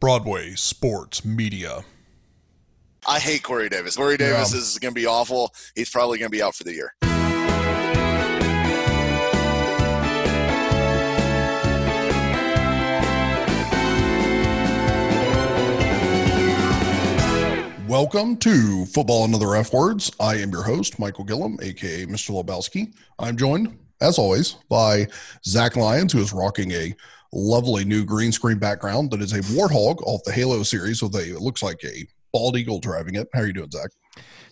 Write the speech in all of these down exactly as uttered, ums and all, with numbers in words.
Broadway Sports Media. I hate Corey Davis. Corey Davis yeah. is going to be awful. He's probably going to be out for the year. Welcome to Football and Other F-Words. I am your host, Michael Gillum, a k a. Mister Lebowski. I'm joined, as always, by Zach Lyons, who is rocking a lovely new green screen background that is a warthog off the Halo series with a, it looks like a bald eagle driving it. How are you doing, Zach?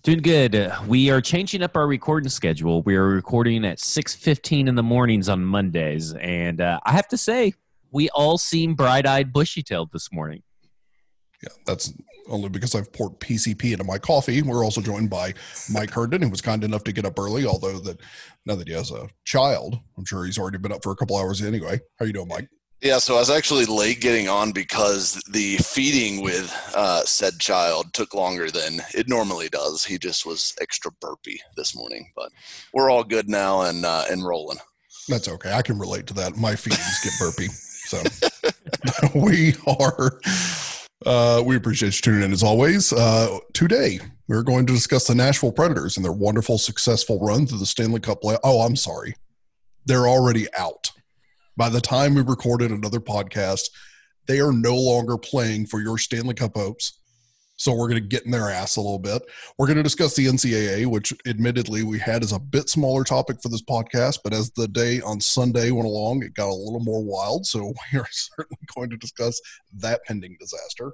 Doing good. We are changing up our recording schedule. We are recording at six fifteen in the mornings on Mondays. And uh, I have to say, we all seem bright-eyed, bushy-tailed this morning. Yeah, that's only because I've poured P C P into my coffee. We're also joined by Mike Herndon, who was kind enough to get up early, although that now that he has a child, I'm sure he's already been up for a couple hours anyway. How you doing, Mike? Yeah, so I was actually late getting on because the feeding with uh, said child took longer than it normally does. He just was extra burpy this morning, but we're all good now and uh, and rolling. That's okay. I can relate to that. My feedings get burpy, so we are... Uh, we appreciate you tuning in as always. Uh, today, we're going to discuss the Nashville Predators and their wonderful, successful run through the Stanley Cup. Play- oh, I'm sorry. They're already out. By the time we recorded another podcast, they are no longer playing for your Stanley Cup hopes. So we're going to get in their ass a little bit. We're going to discuss the N C double A, which admittedly we had as a bit smaller topic for this podcast, but as the day on Sunday went along, it got a little more wild. So we are certainly going to discuss that pending disaster.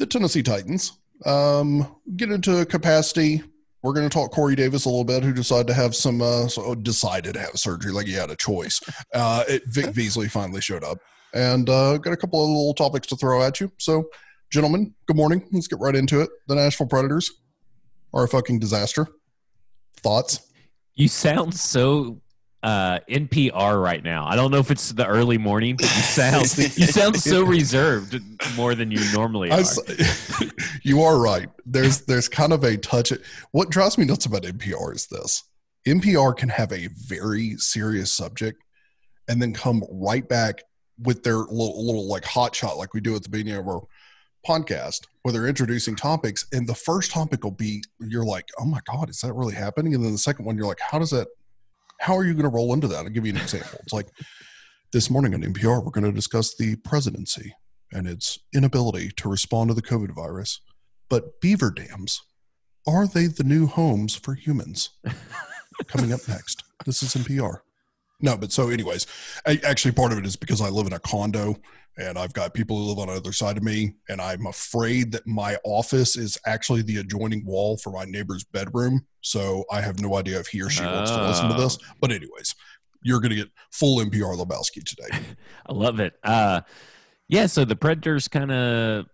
The Tennessee Titans, um, get into capacity. We're going to talk Corey Davis a little bit, who decided to have some, uh, so decided to have surgery. Like he had a choice. Uh, it, Vic Beasley finally showed up and, uh, got a couple of little topics to throw at you. So, gentlemen, good morning. Let's get right into it. The Nashville Predators are a fucking disaster. Thoughts? You sound so uh, N P R right now. I don't know if it's the early morning, but you sound you sound so reserved more than you normally are. I, you are right. There's there's kind of a touch. What drives me nuts about N P R is this. N P R can have a very serious subject and then come right back with their little, little like hot shot like we do at the beginning of our podcast where they're introducing topics, and the first topic will be, you're like, oh my God, is that really happening? And then the second one, you're like, how does that, how are you going to roll into that? I'll give you an example. It's like this morning on N P R, we're going to discuss the presidency and its inability to respond to the COVID virus. But beaver dams, are they the new homes for humans? Coming up next. This is N P R. No, but so anyways, I, actually part of it is because I live in a condo and I've got people who live on the other side of me, and I'm afraid that my office is actually the adjoining wall for my neighbor's bedroom. So I have no idea if he or she oh. wants to listen to this. But anyways, you're going to get full N P R Lebowski today. I love it. Uh, yeah, so the Predators kind of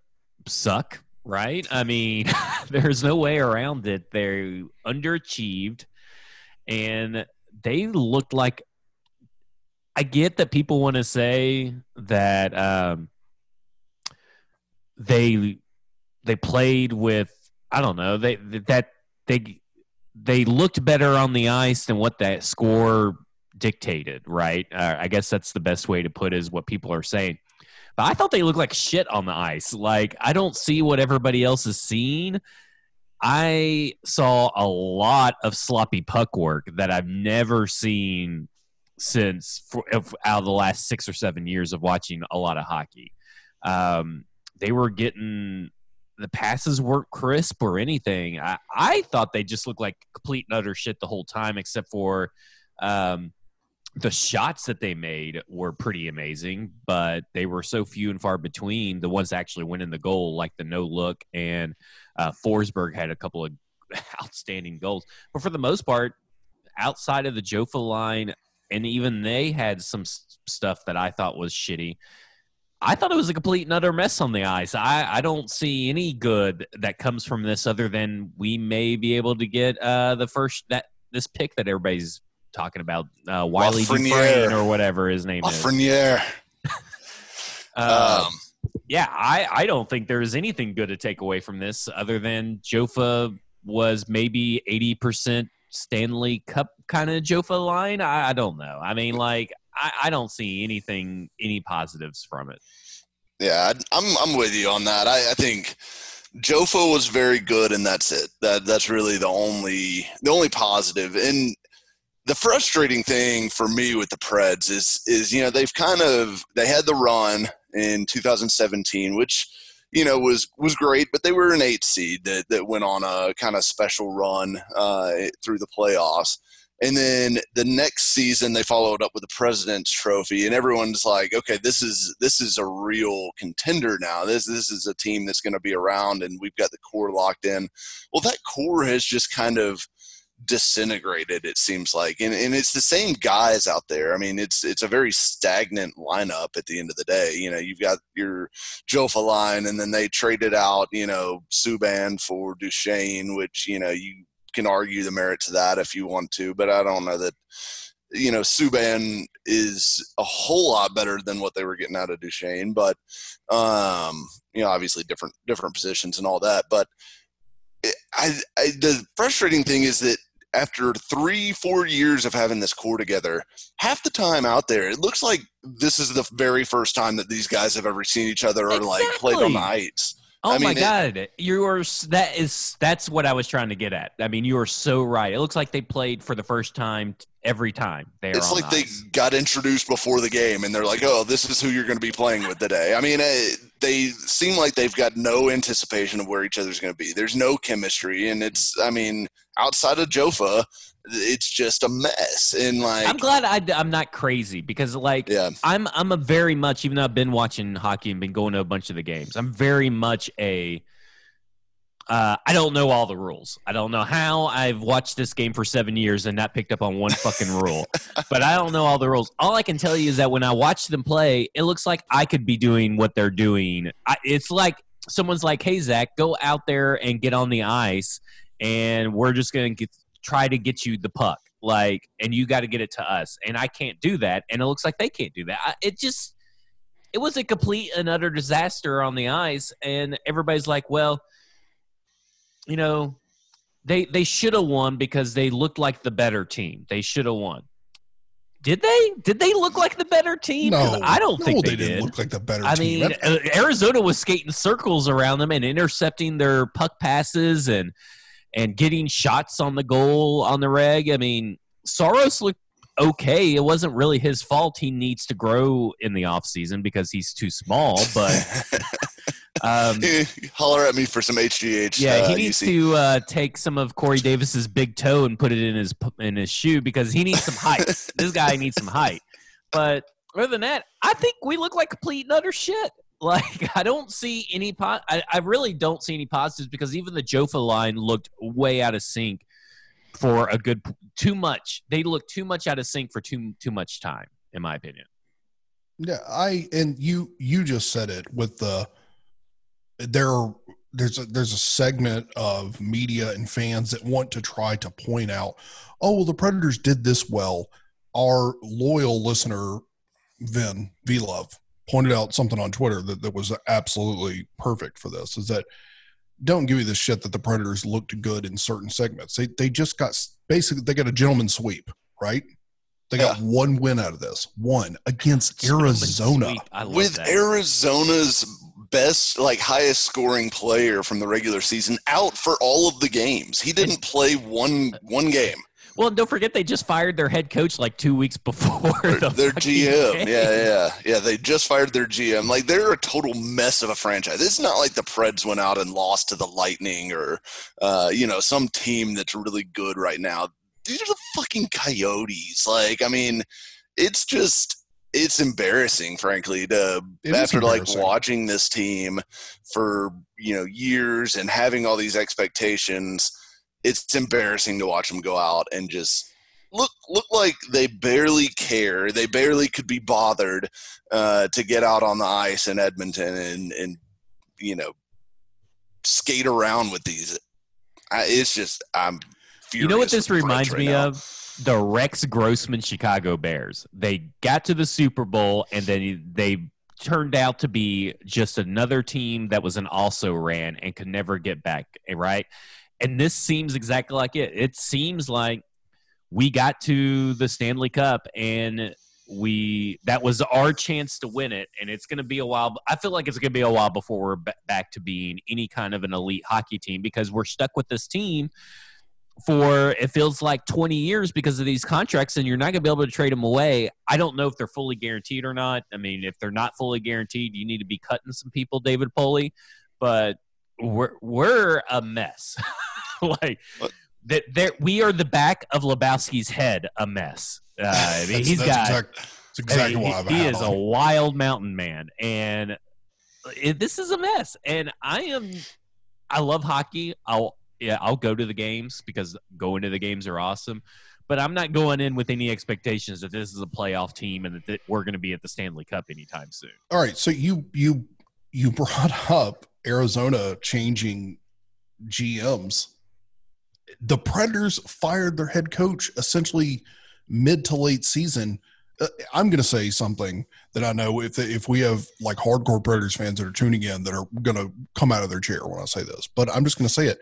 suck, right? I mean, there's no way around it. They underachieved, and they looked like – I get that people want to say that um, they they played with, I don't know, they that they they looked better on the ice than what that score dictated, right? Uh, I guess that's the best way to put it, is what people are saying. But I thought they looked like shit on the ice. Like, I don't see what everybody else is seeing. I saw a lot of sloppy puck work that I've never seen since for, out of the last six or seven years of watching a lot of hockey. Um, they were getting – the passes weren't crisp or anything. I, I thought they just looked like complete and utter shit the whole time, except for um, the shots that they made were pretty amazing, but they were so few and far between. The ones that actually went in the goal, like the no-look, and uh, Forsberg had a couple of outstanding goals. But for the most part, outside of the Jofa line – and even they had some stuff that I thought was shitty. I thought it was a complete and utter mess on the ice. I, I don't see any good that comes from this other than we may be able to get uh, the first that this pick that everybody's talking about, uh, Wiley Dufresne or whatever his name Lafreniere. Is. um, yeah, I, I don't think there is anything good to take away from this other than Jofa was maybe eighty percent Stanley Cup kind of Jofa line. I, I don't know. I mean, like, I, I don't see anything, any positives from it. Yeah, I, I'm I'm with you on that. I, I think Jofa was very good, and that's it. That that's really the only the only positive. And the frustrating thing for me with the Preds is is you know they've kind of they had the run in two thousand seventeen, which you know was was great, but they were an eight seed that that went on a kind of special run uh, through the playoffs. And then the next season they followed up with the President's Trophy, and everyone's like, okay, this is this is a real contender now. This this is a team that's going to be around, and we've got the core locked in. Well, that core has just kind of disintegrated, it seems like. And and it's the same guys out there. I mean, it's it's a very stagnant lineup at the end of the day. You know, you've got your Jofa line, and then they traded out, you know, Subban for Duchene, which, you know, you can argue the merits of that if you want to, but I don't know that, you know, Subban is a whole lot better than what they were getting out of Duchene, but, um, you know, obviously different, different positions and all that. But it, I, I, the frustrating thing is that after three, four years of having this core together, half the time out there, it looks like this is the very first time that these guys have ever seen each other or exactly. like played on the ice. Oh, I mean, my God. It, you are, that is, that's what I was trying to get at. I mean, you are so right. It looks like they played for the first time every time. They are it's like the they ice. Got introduced before the game, and they're like, oh, this is who you're going to be playing with today. I mean, I, they seem like they've got no anticipation of where each other's going to be. There's no chemistry, and it's, I mean, outside of Jofa, it's just a mess. And like, I'm glad I, I'm not crazy because, like, yeah. I'm I'm a very much, even though I've been watching hockey and been going to a bunch of the games, I'm very much a uh, I don't know all the rules. I don't know how I've watched this game for seven years and not picked up on one fucking rule. But I don't know all the rules. All I can tell you is that when I watch them play, it looks like I could be doing what they're doing. I, it's like someone's like, hey, Zach, go out there and get on the ice, and we're just going to get – try to get you the puck, like, and you got to get it to us, and I can't do that, and it looks like they can't do that. I, it just it was a complete and utter disaster on the ice, and everybody's like, well, you know, they they should have won because they looked like the better team. They should have won. Did they? Did they look like the better team? No, I don't no, think they, they didn't did. look like the better I team. I mean, That's- Arizona was skating circles around them and intercepting their puck passes and And getting shots on the goal on the reg. I mean, Soros looked okay. It wasn't really his fault. He needs to grow in the offseason because he's too small. But um, holler at me for some H G H. Yeah, he uh, needs U C. to uh, take some of Corey Davis's big toe and put it in his in his shoe because he needs some height. This guy needs some height. But other than that, I think we look like complete and utter shit. Like, I don't see any po- – I, I really don't see any positives because even the Jofa line looked way out of sync for a good – too much. They looked too much out of sync for too too much time, in my opinion. Yeah, I – and you you just said it with the – there there's a, there's a segment of media and fans that want to try to point out, oh, well, the Predators did this well. Our loyal listener, Vin, V-Love, pointed out something on Twitter that, that was absolutely perfect for this, is that don't give you this shit that the Predators looked good in certain segments. They they just got – basically, they got a gentleman sweep, right? They got yeah. one win out of this, one against Arizona. With that. Arizona's best, like, highest scoring player from the regular season out for all of the games. He didn't play one one game. Well, and don't forget they just fired their head coach like two weeks before. The their G M. Game. Yeah, yeah. Yeah, they just fired their G M. Like, they're a total mess of a franchise. It's not like the Preds went out and lost to the Lightning or, uh, you know, some team that's really good right now. These are the fucking Coyotes. Like, I mean, it's just – it's embarrassing, frankly, to it after, like, watching this team for, you know, years and having all these expectations – it's embarrassing to watch them go out and just look look like they barely care. They barely could be bothered uh, to get out on the ice in Edmonton and, and you know, skate around with these. I, it's just I'm furious. You know what this reminds me of? The Rex Grossman Chicago Bears. They got to the Super Bowl, and then they turned out to be just another team that was an also-ran and could never get back, right? And this seems exactly like it. It seems like we got to the Stanley Cup and we that was our chance to win it, and it's going to be a while. I feel like it's going to be a while before we're b- back to being any kind of an elite hockey team, because we're stuck with this team for it feels like twenty years because of these contracts, and you're not going to be able to trade them away. I don't know if they're fully guaranteed or not. I mean, if they're not fully guaranteed, you need to be cutting some people, David Poile. But we're we're a mess. Like that, there we are the back of Lebowski's head, a mess. Uh, I mean, he's got exact, exactly I mean, what he, he is a wild mountain man, and it, this is a mess. And I am, I love hockey. I'll yeah, I'll go to the games because going to the games are awesome. But I'm not going in with any expectations that this is a playoff team and that th- we're going to be at the Stanley Cup anytime soon. All right, so you you you brought up Arizona changing G Ms. The Predators fired their head coach essentially mid to late season. Uh, I'm going to say something that I know if they, if we have like hardcore Predators fans that are tuning in that are going to come out of their chair when I say this, but I'm just going to say it.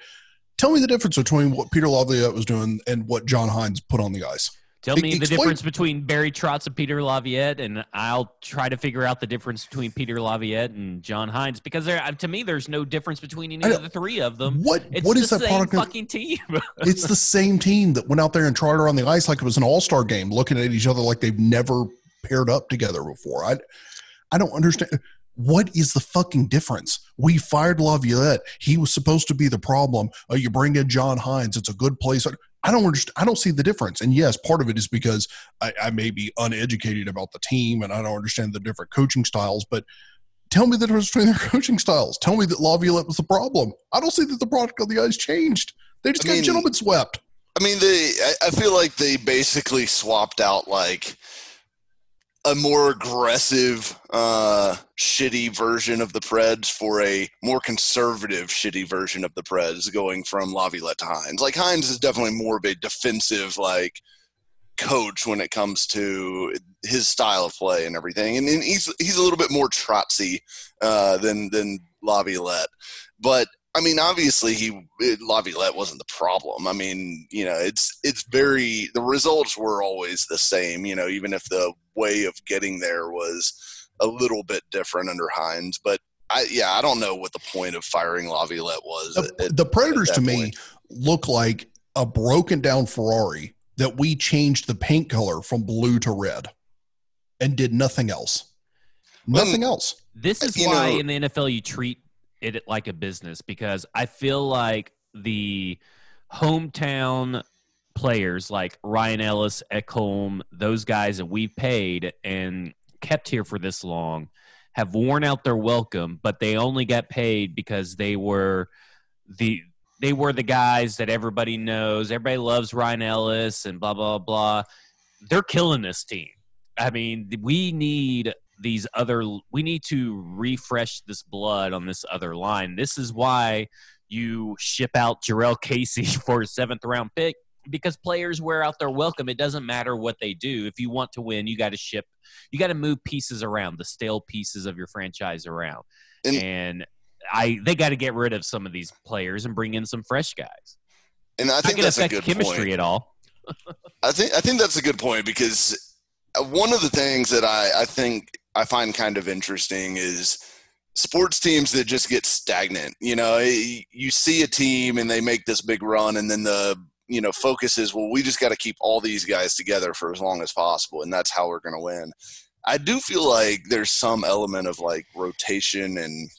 Tell me the difference between what Peter Laviolette was doing and what John Hynes put on the ice. Tell me Explain. the difference between Barry Trotz and Peter Laviolette, and I'll try to figure out the difference between Peter Laviolette and John Hynes, because there, to me, there's no difference between any of the three of them. What it's what the is that same fucking team? It's the same team that went out there and tried her on the ice like it was an all-star game, looking at each other like they've never paired up together before. I, I don't understand. What is the fucking difference? We fired Laviolette. He was supposed to be the problem. Oh, you bring in John Hynes. It's a good place. I don't understand. I don't see the difference. And yes, part of it is because I, I may be uneducated about the team and I don't understand the different coaching styles, but tell me the difference between their coaching styles. Tell me that Laviolette was the problem. I don't see that the product on the ice changed. They just I got mean, gentlemen swept. I mean, they, I, I feel like they basically swapped out like a more aggressive, uh, shitty version of the Preds for a more conservative, shitty version of the Preds, going from Laviolette to Hynes. Like, Hynes is definitely more of a defensive, like, coach when it comes to his style of play and everything. And, and he's he's a little bit more trotsy uh, than, than Laviolette. But, I mean, obviously, he Laviolette wasn't the problem. I mean, you know, it's it's very – the results were always the same, you know, even if the – way of getting there was a little bit different under Hynes. But I, yeah, I don't know what the point of firing Laviolette was. The, at, the Predators to me point. look like a broken down Ferrari that we changed the paint color from blue to red and did nothing else. Well, nothing else. This is you why know, in the N F L you treat it like a business, because I feel like the hometown players like Ryan Ellis, Ekholm, those guys that we paid and kept here for this long have worn out their welcome, but they only got paid because they were the they were the guys that everybody knows. Everybody loves Ryan Ellis and blah, blah, blah. They're killing this team. I mean, we need these other – we need to refresh this blood on this other line. This is why you ship out Jarrell Casey for a seventh-round pick, because players wear out their welcome. It doesn't matter what they do. If you want to win, you got to ship. You got to move pieces around, the stale pieces of your franchise around. And, and I, they got to get rid of some of these players and bring in some fresh guys. And I think that's a good chemistry point. At all. I think I think that's a good point, because one of the things that I, I think I find kind of interesting is sports teams that just get stagnant. You know, you see a team and they make this big run, and then the you know, focus is, well, we just got to keep all these guys together for as long as possible, and that's how we're going to win. I do feel like there's some element of, like, rotation and,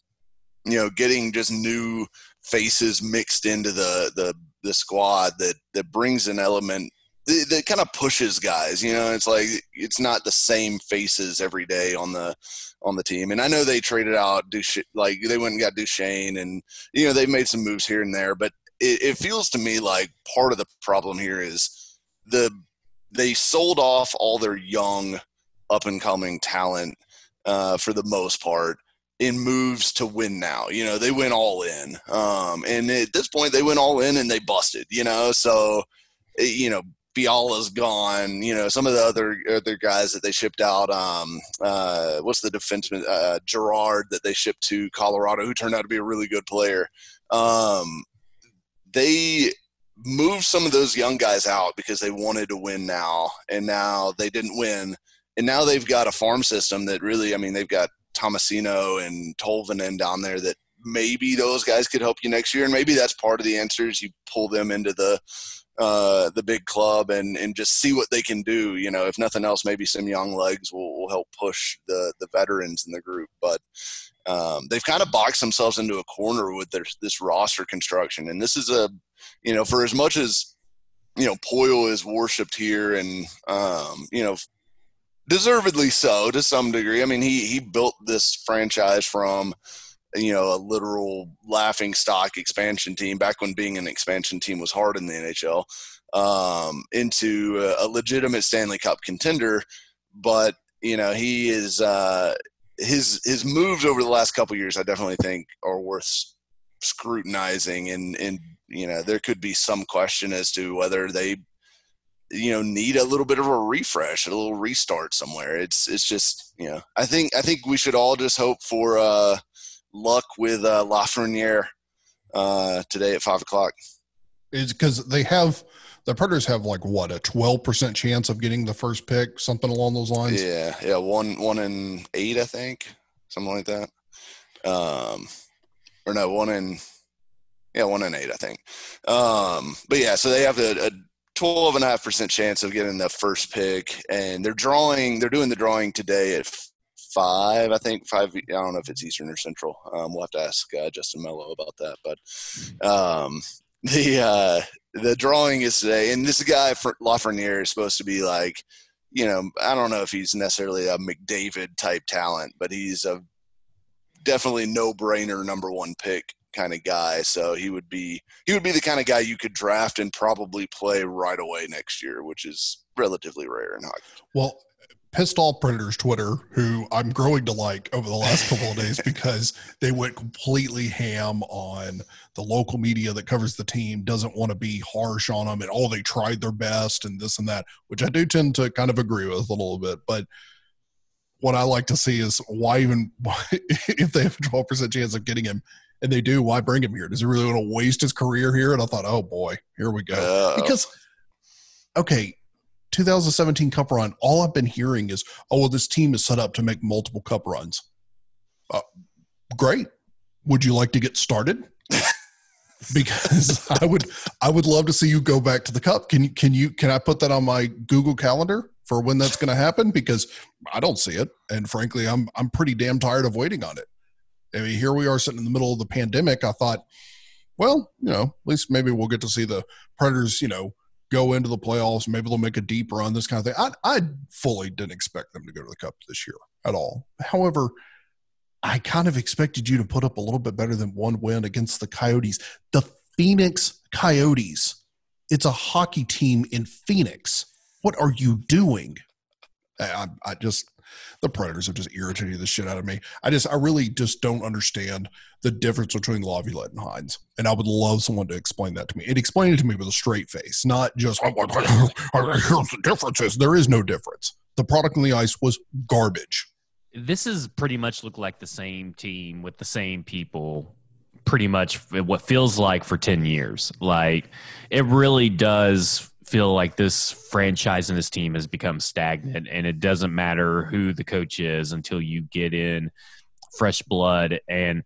you know, getting just new faces mixed into the the, the squad that, that brings an element that, that kind of pushes guys. You know, it's like it's not the same faces every day on the on the team. And I know they traded out Duchene, like they went and got Duchene, and, you know, they made some moves here and there, but It, it feels to me like part of the problem here is the they sold off all their young, up-and-coming talent uh, for the most part in moves to win now. You know, they went all in. Um, and at this point, they went all in and they busted, you know. So, it, you know, Fiala's gone. You know, some of the other other guys that they shipped out, um, uh, what's the defenseman, uh, Gerard, that they shipped to Colorado, who turned out to be a really good player. Um They moved some of those young guys out because they wanted to win now, and now they didn't win, And now they've got a farm system that really, I mean, they've got Tomasino and Tolvanen down there that maybe those guys could help you next year. And maybe that's part of the answer is you pull them into the uh, the big club and, and just see what they can do. You know, if nothing else, maybe some young legs will, will help push the, the veterans in the group. But um, they've kind of boxed themselves into a corner with their, this roster construction. And this is a, you know, for as much as, you know, Poile is worshipped here and, um, you know, deservedly so to some degree. I mean, he, he built this franchise from, you know, a literal laughing stock expansion team back when being an expansion team was hard in the N H L um, into a, a legitimate Stanley Cup contender. But, you know, he is uh, his, his moves over the last couple of years, I definitely think are worth scrutinizing. And, and, you know, there could be some question as to whether they, you know, need a little bit of a refresh, a little restart somewhere. It's, it's just, you know, I think, I think we should all just hope for uh luck with uh Lafreniere uh, today at five o'clock. It's because they have, the Predators have like what, a twelve percent chance of getting the first pick, something along those lines. Yeah. Yeah. One, one in eight, I think, something like that. Um, or no, one in, yeah, one in eight, I think. Um, but yeah, so they have a, a Twelve and a half percent chance of getting the first pick, and they're drawing. They're doing the drawing today at five, I think five. I don't know if it's Eastern or Central. Um, we'll have to ask uh, Justin Mello about that. But um, the uh, the drawing is today, and this guy Lafreniere is supposed to be like, you know, I don't know if he's necessarily a McDavid type talent, but he's a definitely no brainer number one pick kind of guy. So he would be he would be the kind of guy you could draft and probably play right away next year, which is relatively rare in hockey. Well, Pissed Off Predators Twitter, who I'm growing to like over the last couple of days because they went completely ham on the local media that covers the team, doesn't want to be harsh on them, and oh, they tried their best and this and that, which I do tend to kind of agree with a little bit. But what I like to see is why even why, if they have a twelve percent chance of getting him, and they do, why bring him here? Does he really want to waste his career here? And I thought, oh boy, here we go. Uh, because, okay, twenty seventeen Cup run, all I've been hearing is, oh, well, this team is set up to make multiple Cup runs. Uh, great. Would you like to get started? Because I would, I would love to see you go back to the Cup. Can you, can you, can I put that on my Google Calendar for when that's going to happen? Because I don't see it, and frankly, I'm, I'm pretty damn tired of waiting on it. I mean, here we are sitting in the middle of the pandemic. I thought, well, you know, at least maybe we'll get to see the Predators, you know, go into the playoffs. Maybe they'll make a deep run, this kind of thing. I, I fully didn't expect them to go to the Cup this year at all. However, I kind of expected you to put up a little bit better than one win against the Coyotes. The Phoenix Coyotes. It's a hockey team in Phoenix. What are you doing? I, I, I just... The Predators have just irritated the shit out of me. I just, I really just don't understand the difference between Laviolette and Hynes. And I would love someone to explain that to me. And explain it to me with a straight face, not just, here's the differences. There is no difference. The product on the ice was garbage. This is pretty much look like the same team with the same people pretty much what feels like for ten years. Like, it really does feel like this franchise and this team has become stagnant, and it doesn't matter who the coach is until you get in fresh blood. And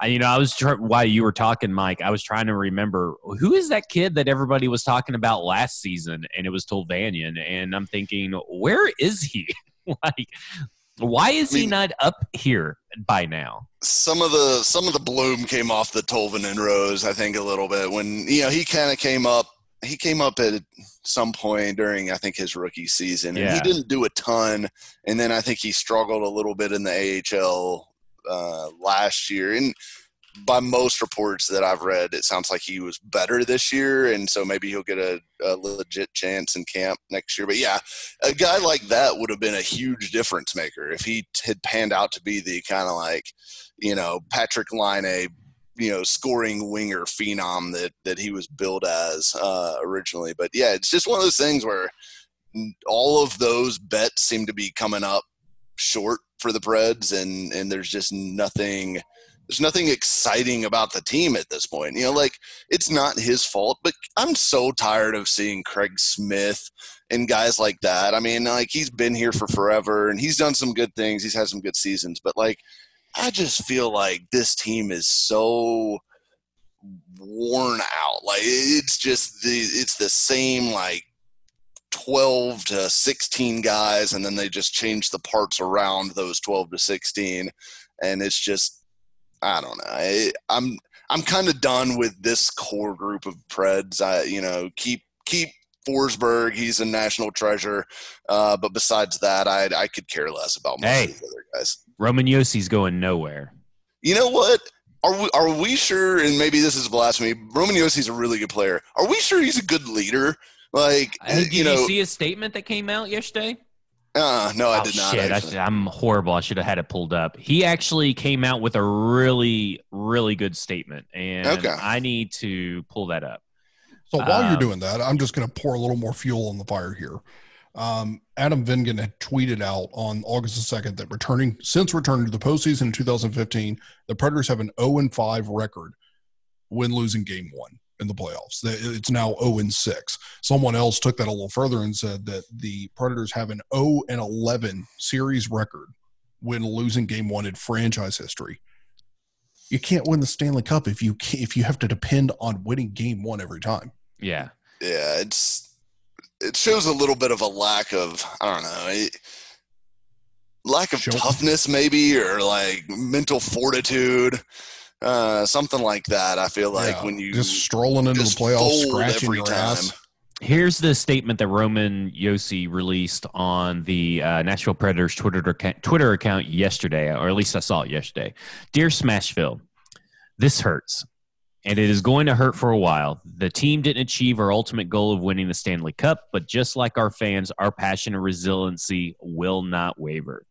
I, you know, I was, tr- while you were talking, Mike, I was trying to remember who is that kid that everybody was talking about last season, and it was Tolvanen. And I'm thinking, where is he? Like, why is I mean, he not up here by now? Some of the, some of the bloom came off the Tolvanen rose, I think, a little bit when, you know, he kind of came up, He came up at some point during, I think, his rookie season, and yeah. he didn't do a ton. And then I think he struggled a little bit in the A H L uh, last year. And by most reports that I've read, it sounds like he was better this year, and so maybe he'll get a, a legit chance in camp next year. But, yeah, a guy like that would have been a huge difference maker if he had panned out to be the kind of like, you know, Patrick Laine, you know, scoring winger phenom that, that he was billed as uh, originally. But, yeah, it's just one of those things where all of those bets seem to be coming up short for the Preds, and, and there's just nothing – There's nothing exciting about the team at this point. You know, like, it's not his fault, but I'm so tired of seeing Craig Smith and guys like that. I mean, like, he's been here for forever, and he's done some good things. He's had some good seasons. But, like, I just feel like this team is so worn out. Like, it's just the, it's the same, like, twelve to sixteen guys, and then they just change the parts around those twelve to sixteen. And it's just, I don't know. I, I'm I'm kind of done with this core group of Preds. I you know keep keep Forsberg. He's a national treasure. Uh, but besides that, I I could care less about most hey, of the other guys. Roman Josi's going nowhere. You know what? Are we are we sure? And maybe this is blasphemy. Roman Josi's a really good player. Are we sure he's a good leader? Like I mean, did you, know, you see his statement that came out yesterday? Uh, no, I oh, did not. Shit, I should, I'm horrible. I should have had it pulled up. He actually came out with a really, really good statement, and okay. I need to pull that up. So while um, you're doing that, I'm just going to pour a little more fuel on the fire here. Um, Adam Vingan had tweeted out on August the second that returning since returning to the postseason in two thousand fifteen, the Predators have an oh and five record when losing game one in the playoffs. It's now oh and six. Someone else took that a little further and said that the Predators have an oh and eleven series record when losing game one in franchise history. You can't win the Stanley Cup if you can't, if you have to depend on winning game one every time. Yeah. Yeah, it's it shows a little bit of a lack of, I don't know, it, lack of Show- toughness maybe, or like mental fortitude. Uh, something like that. I feel like yeah, when you just strolling into just the playoffs, scratching every your time. Ass. Here's the statement that Roman Josi released on the uh, Nashville Predators Twitter Twitter account yesterday, or at least I saw it yesterday. Dear Smashville, this hurts, and it is going to hurt for a while. The team didn't achieve our ultimate goal of winning the Stanley Cup, but just like our fans, our passion and resiliency will not waver.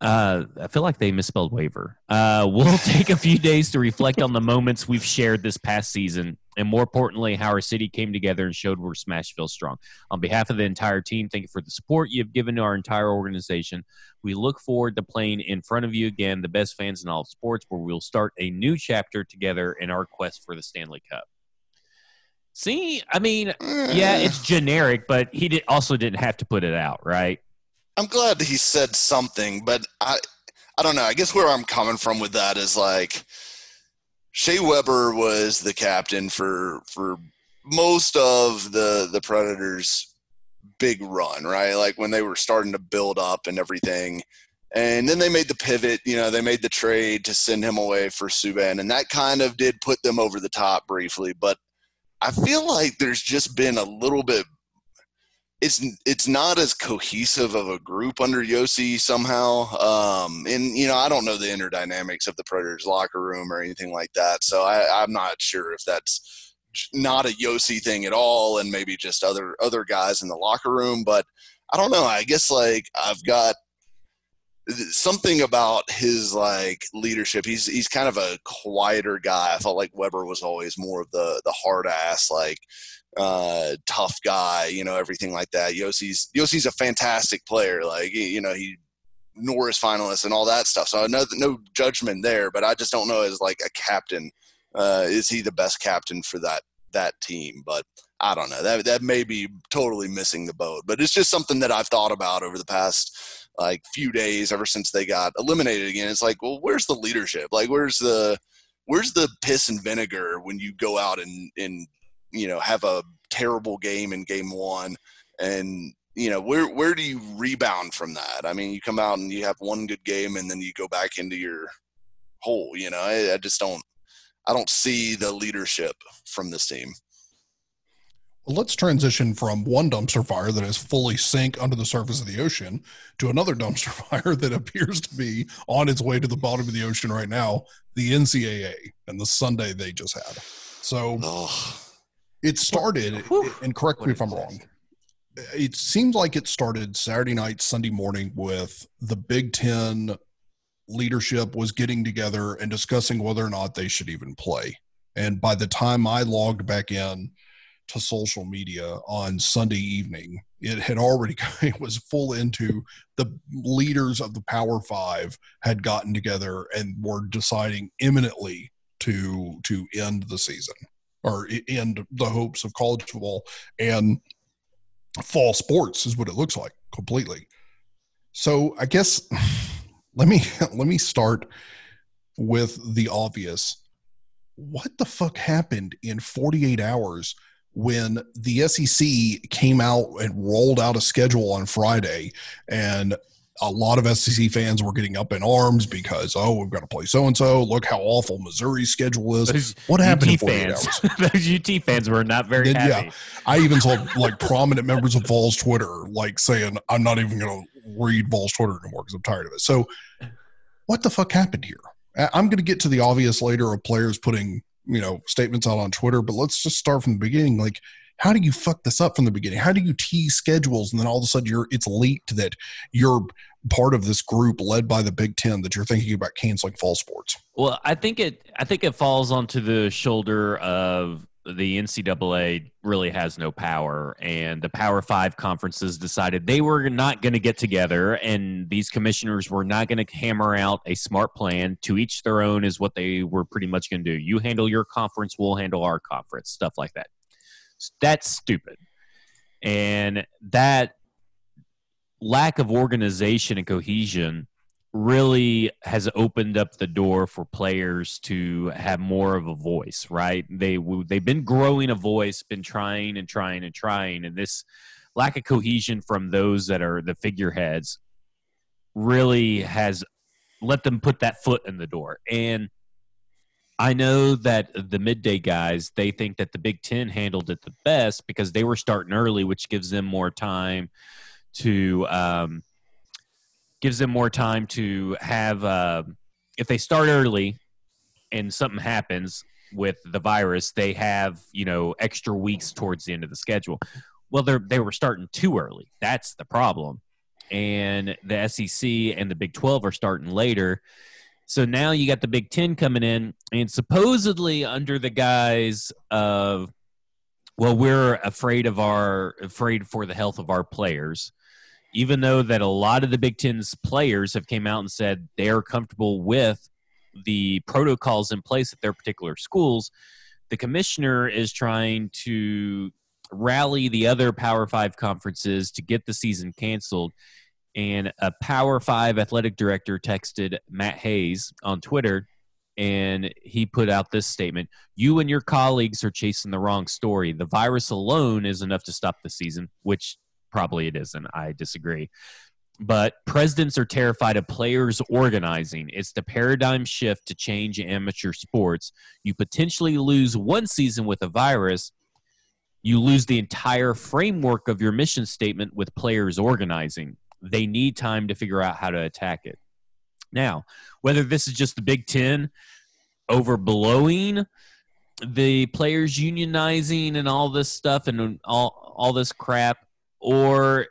Uh, I feel like they misspelled waiver. Uh, we'll take a few days to reflect on the moments we've shared this past season, and more importantly, how our city came together and showed we're Smashville strong. On behalf of the entire team, thank you for the support you've given to our entire organization. We look forward to playing in front of you again, the best fans in all of sports, where we'll start a new chapter together in our quest for the Stanley Cup. See, I mean, yeah, it's generic, but he did, also didn't have to put it out, right? I'm glad he said something, but I I don't know. I guess where I'm coming from with that is, like, Shea Weber was the captain for for most of the, the Predators' big run, right? Like, when they were starting to build up and everything. And then they made the pivot. You know, they made the trade to send him away for Subban, and that kind of did put them over the top briefly. But I feel like there's just been a little bit – It's it's not as cohesive of a group under Josi somehow. Um, and, you know, I don't know the inner dynamics of the Predators locker room or anything like that. So I, I'm not sure if that's not a Josi thing at all, and maybe just other, other guys in the locker room. But I don't know. I guess, like, I've got something about his, like, leadership. He's he's kind of a quieter guy. I felt like Weber was always more of the, the hard-ass, like, uh tough guy, you know, everything like that. Josi's Josi's a fantastic player, like, you know, he Norris finalist and all that stuff, so no no judgment there, but I just don't know, as like a captain, uh is he the best captain for that that team? But I don't know, that that may be totally missing the boat, but it's just something that I've thought about over the past, like, few days, ever since they got eliminated again. It's like, well, where's the leadership? Like, where's the where's the piss and vinegar when you go out and and you know, have a terrible game in game one, and, you know, where where do you rebound from that? I mean, you come out and you have one good game, and then you go back into your hole. You know, I, I just don't, I don't see the leadership from this team. Well, let's transition from one dumpster fire that has fully sank under the surface of the ocean to another dumpster fire that appears to be on its way to the bottom of the ocean right now, the N C double A and the Sunday they just had. So. Ugh. It started, and correct me if I'm wrong, it seems like it started Saturday night, Sunday morning, with the Big Ten leadership was getting together and discussing whether or not they should even play. And by the time I logged back in to social media on Sunday evening, it had already it was full into the leaders of the Power Five had gotten together and were deciding imminently to to end the season or end the hopes of college football and fall sports is what it looks like completely. So I guess let me let me start with the obvious. What the fuck happened in forty-eight hours when the S E C came out and rolled out a schedule on Friday, and a lot of S E C fans were getting up in arms because, oh, we've got to play so-and-so. Look how awful Missouri's schedule is. Those what happened in forty-eight hours? Those U T fans were not very and, happy. Yeah, I even saw like prominent members of Vols Twitter like saying, I'm not even going to read Vols Twitter anymore because I'm tired of it. So what the fuck happened here? I'm going to get to the obvious later of players putting, you know, statements out on Twitter, but let's just start from the beginning. Like, how do you fuck this up from the beginning? How do you tease schedules and then all of a sudden you're, it's leaked that you're part of this group led by the Big Ten that you're thinking about canceling fall sports? Well, I think it, I think it falls onto the shoulder of the N C double A really has no power, and the Power Five conferences decided they were not going to get together, and these commissioners were not going to hammer out a smart plan. To each their own is what they were pretty much going to do. You handle your conference, we'll handle our conference, stuff like that. That's stupid. And that lack of organization and cohesion really has opened up the door for players to have more of a voice, right? They, they've been growing a voice, been trying and trying and trying, and this lack of cohesion from those that are the figureheads really has let them put that foot in the door. And I know that the midday guys, they think that the Big Ten handled it the best because they were starting early, which gives them more time to um, – gives them more time to have uh, – if they start early and something happens with the virus, they have, you know, extra weeks towards the end of the schedule. Well, they they were starting too early. That's the problem. And the S E C and the Big twelve are starting later. So now you got the Big Ten coming in, and supposedly under the guise of, well, we're afraid of our – afraid for the health of our players – even though that a lot of the Big Ten's players have came out and said they're comfortable with the protocols in place at their particular schools, the commissioner is trying to rally the other Power Five conferences to get the season canceled. And a Power Five athletic director texted Matt Hayes on Twitter, and he put out this statement: "You and your colleagues are chasing the wrong story. The virus alone is enough to stop the season," which probably it isn't. I disagree. But presidents are terrified of players organizing. It's the paradigm shift to change amateur sports. You potentially lose one season with a virus. You lose the entire framework of your mission statement with players organizing. They need time to figure out how to attack it. Now, whether this is just the Big Ten overblowing the players unionizing and all this stuff and all, all this crap, or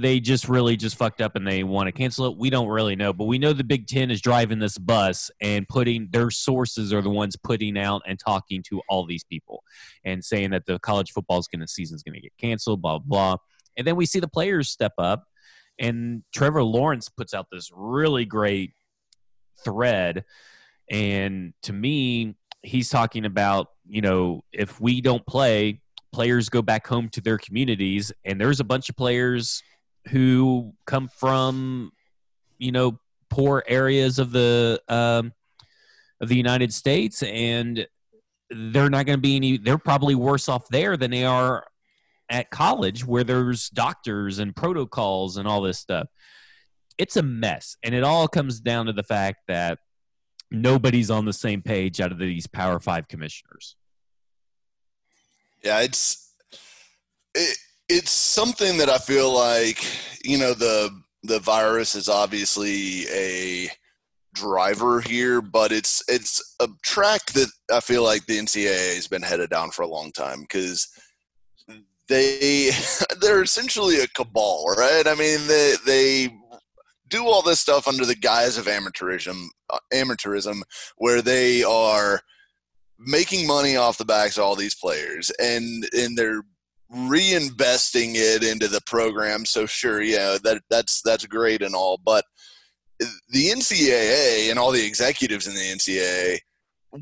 they just really just fucked up and they want to cancel it, we don't really know. But we know the Big Ten is driving this bus, and putting their sources are the ones putting out and talking to all these people and saying that the college football's gonna season's gonna get canceled, blah, blah. And then we see the players step up, and Trevor Lawrence puts out this really great thread. And to me, he's talking about, you know, if we don't play, players go back home to their communities, and there's a bunch of players who come from, you know, poor areas of the um, of the United States, and they're not going to be any. They're probably worse off there than they are at college, where there's doctors and protocols and all this stuff. It's a mess, and it all comes down to the fact that nobody's on the same page out of these Power Five commissioners. Yeah, it's it, it's something that I feel like, you know, the the virus is obviously a driver here, but it's it's a track that I feel like the N C double A has been headed down for a long time, because they they're essentially a cabal, right? I mean, they they do all this stuff under the guise of amateurism, amateurism, where they are making money off the backs of all these players, and and they're reinvesting it into the program. So sure, yeah, that that's that's great and all, but the N C double A and all the executives in the N C double A,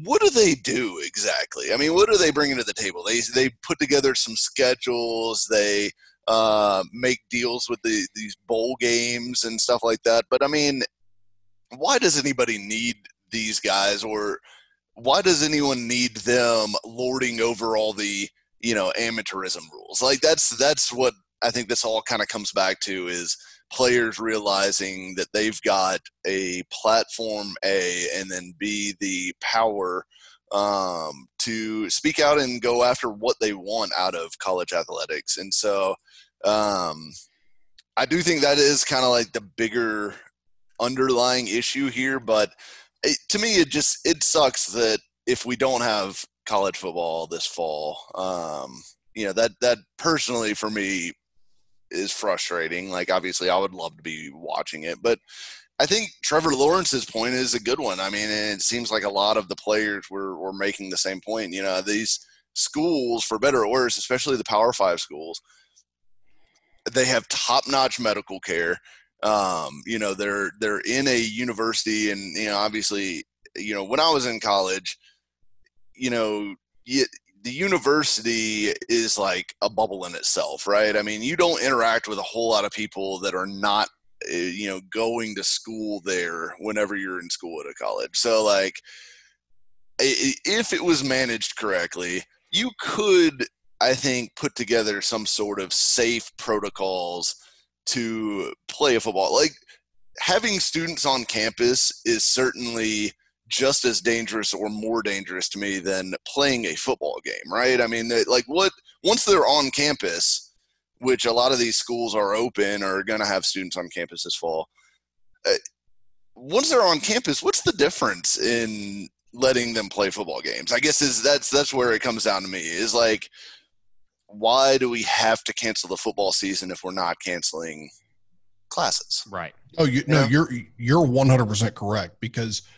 what do they do exactly? I mean, what are they bringing to the table? They they put together some schedules. They uh, make deals with the, these bowl games and stuff like that. But, I mean, why does anybody need these guys, or why does anyone need them lording over all the, you know, amateurism rules? Like, that's that's what I think this all kind of comes back to, is players realizing that they've got a platform, A, and then B, the power um, to speak out and go after what they want out of college athletics. And so um, I do think that is kind of like the bigger underlying issue here. But it, to me, it just, it sucks that if we don't have college football this fall, um, you know, that, that personally for me is frustrating. Like, obviously I would love to be watching it, but I think Trevor Lawrence's point is a good one. I mean, and it seems like a lot of the players were, were making the same point. You know, these schools, for better or worse, especially the Power Five schools, they have top-notch medical care. Um, you know, they're, they're in a university, and, you know, obviously, you know, when I was in college, you know, you, the university is like a bubble in itself, right? I mean, you don't interact with a whole lot of people that are not, you know, going to school there whenever you're in school at a college. So, like, if it was managed correctly, you could, I think, put together some sort of safe protocols to play football. Like, having students on campus is certainly – just as dangerous or more dangerous to me than playing a football game, right? I mean, they, like what once they're on campus, which a lot of these schools are open or are going to have students on campus this fall, uh, once they're on campus, what's the difference in letting them play football games? I guess is that's that's where it comes down to me, is like, why do we have to cancel the football season if we're not canceling classes? Right. Oh, you, no, you're you're one hundred percent correct, because –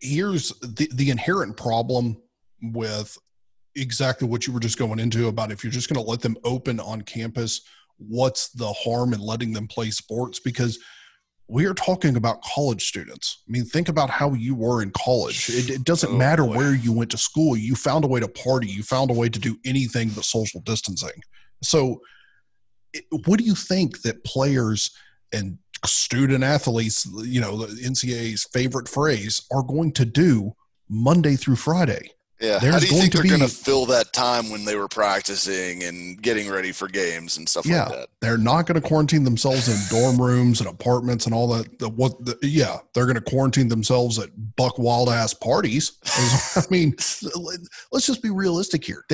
here's the, the inherent problem with exactly what you were just going into about if you're just going to let them open on campus, what's the harm in letting them play sports? Because we are talking about college students. I mean, think about how you were in college. It, it doesn't oh, matter boy. where you went to school. You found a way to party. You found a way to do anything but social distancing. So it, what do you think that players and student athletes, you know, the N C double A's favorite phrase, are going to do Monday through Friday? Yeah. There's How do you going think to they're going to fill that time when they were practicing and getting ready for games and stuff yeah, like that? They're not going to quarantine themselves in dorm rooms and apartments and all that. The, what? The, yeah. They're going to quarantine themselves at buck wild ass parties. I mean, let's just be realistic here.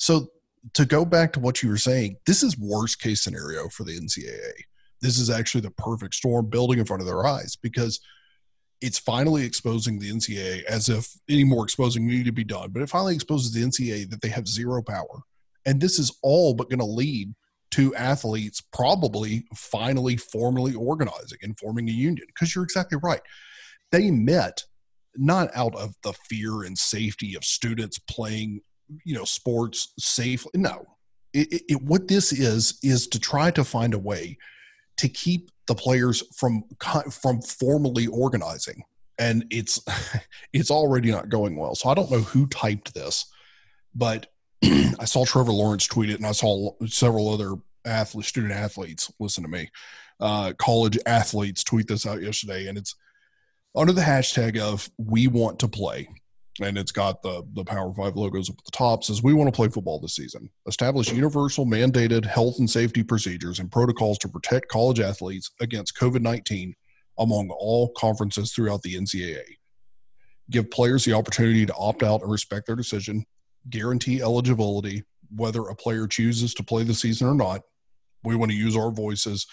So to go back to what you were saying, this is worst case scenario for the N C double A. This is actually the perfect storm building in front of their eyes, because it's finally exposing the N C double A, as if any more exposing needed to be done, but it finally exposes the N C double A that they have zero power. And this is all but going to lead to athletes probably finally formally organizing and forming a union, because you're exactly right. They met not out of the fear and safety of students playing, you know, sports safely. No, it, it, it, what this is, is to try to find a way to keep the players from from formally organizing, and it's it's already not going well. So I don't know who typed this, but I saw Trevor Lawrence tweet it, and I saw several other athlete, student athletes, listen to me, uh, college athletes tweet this out yesterday, and it's under the hashtag of "We Want to Play," and it's got the the Power Five logos up at the top. Says, "We want to play football this season. Establish universal mandated health and safety procedures and protocols to protect college athletes against COVID nineteen among all conferences throughout the N C double A. Give players the opportunity to opt out and respect their decision. Guarantee eligibility, whether a player chooses to play the season or not. We want to use our voices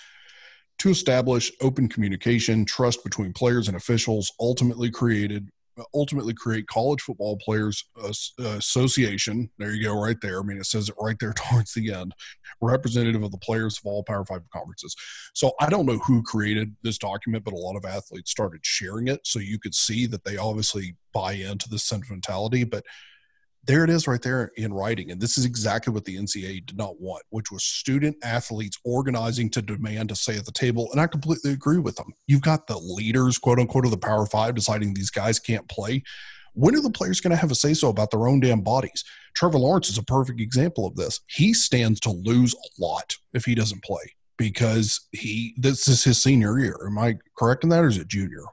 to establish open communication, trust between players and officials, ultimately created ultimately create College Football Players Association." There you go, right there. I mean, it says it right there towards the end. "Representative of the players of all Power Five conferences." So I don't know who created this document, but a lot of athletes started sharing it. So you could see that they obviously buy into the sentimentality, but There it is right there in writing. And this is exactly what the N C double A did not want, which was student athletes organizing to demand a say at the table. And I completely agree with them. You've got the leaders, quote unquote, of the Power Five deciding these guys can't play. When are the players going to have a say-so about their own damn bodies? Trevor Lawrence is a perfect example of this. He stands to lose a lot if he doesn't play because he this is his senior year. Am I correct in that, or is it junior?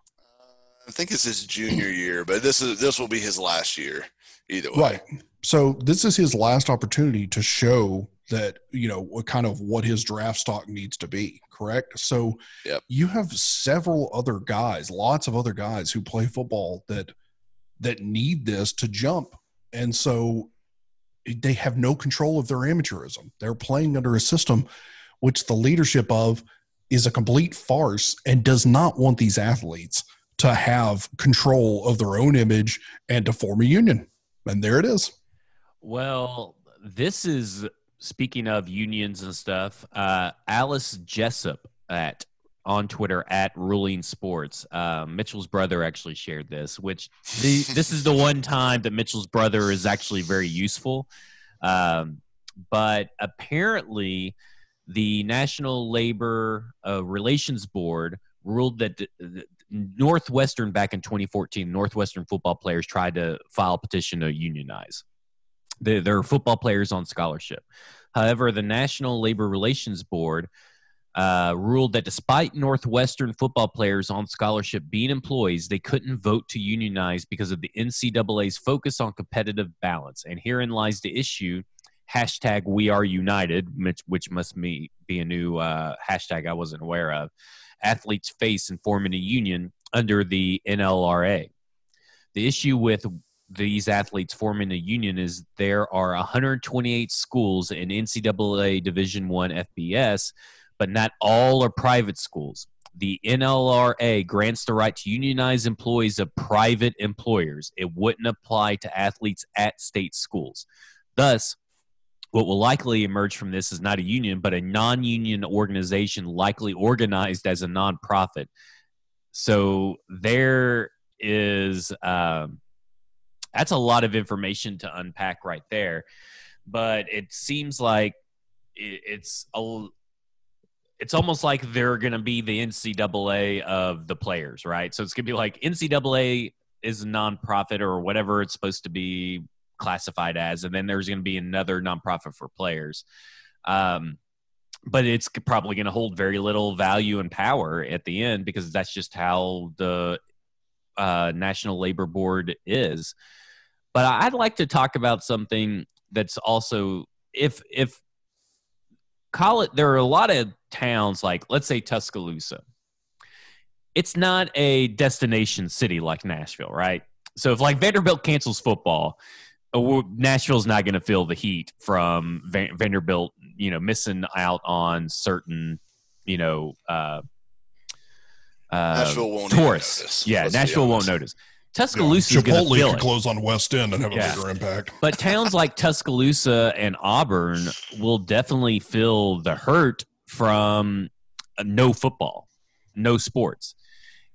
I think it's his junior year, but this is this will be his last year either way. Right. So this is his last opportunity to show that, you know, what kind of what his draft stock needs to be, correct? So yep. You have several other guys, lots of other guys who play football that that need this to jump. And so they have no control of their amateurism. They're playing under a system which the leadership of is a complete farce and does not want these athletes to have control of their own image and to form a union. And there it is. Well, this is, speaking of unions and stuff, uh, Alice Jessup at on Twitter at Ruling Sports. Uh, Mitchell's brother actually shared this, which the, this is the one time that Mitchell's brother is actually very useful. Um, but apparently the National Labor uh, Relations Board ruled that the, the Northwestern back in twenty fourteen, Northwestern football players tried to file a petition to unionize. They're, they're football players on scholarship. However, the National Labor Relations Board Uh, ruled that despite Northwestern football players on scholarship being employees, they couldn't vote to unionize because of the N C double A's focus on competitive balance. And herein lies the issue, hashtag we are united, which, which must be, be a new uh, hashtag I wasn't aware of, athletes face in forming a union under the N L R A. The issue with these athletes forming a union is there are one hundred twenty-eight schools in N C double A Division I F B S, but not all are private schools. The N L R A grants the right to unionize employees of private employers. It wouldn't apply to athletes at state schools. Thus, what will likely emerge from this is not a union, but a non-union organization likely organized as a nonprofit. So there is um, – that's a lot of information to unpack right there. But it seems like it's – a. It's almost like they're going to be the N C double A of the players, right? So it's going to be like N C double A is a nonprofit or whatever it's supposed to be classified as, and then there's going to be another nonprofit for players. Um, but it's probably going to hold very little value and power at the end because that's just how the uh, National Labor Board is. But I'd like to talk about something that's also – if if – Call it, there are a lot of towns like, let's say, Tuscaloosa. It's not a destination city like Nashville, right? So if, like, Vanderbilt cancels football, Nashville's not going to feel the heat from Van- Vanderbilt, you know, missing out on certain, you know, uh, uh, Nashville won't tourists. Yeah, Nashville won't notice. Tuscaloosa yeah, is going to feel it. Could close on West End and have yeah. a bigger impact. But towns like Tuscaloosa and Auburn will definitely feel the hurt from no football, no sports.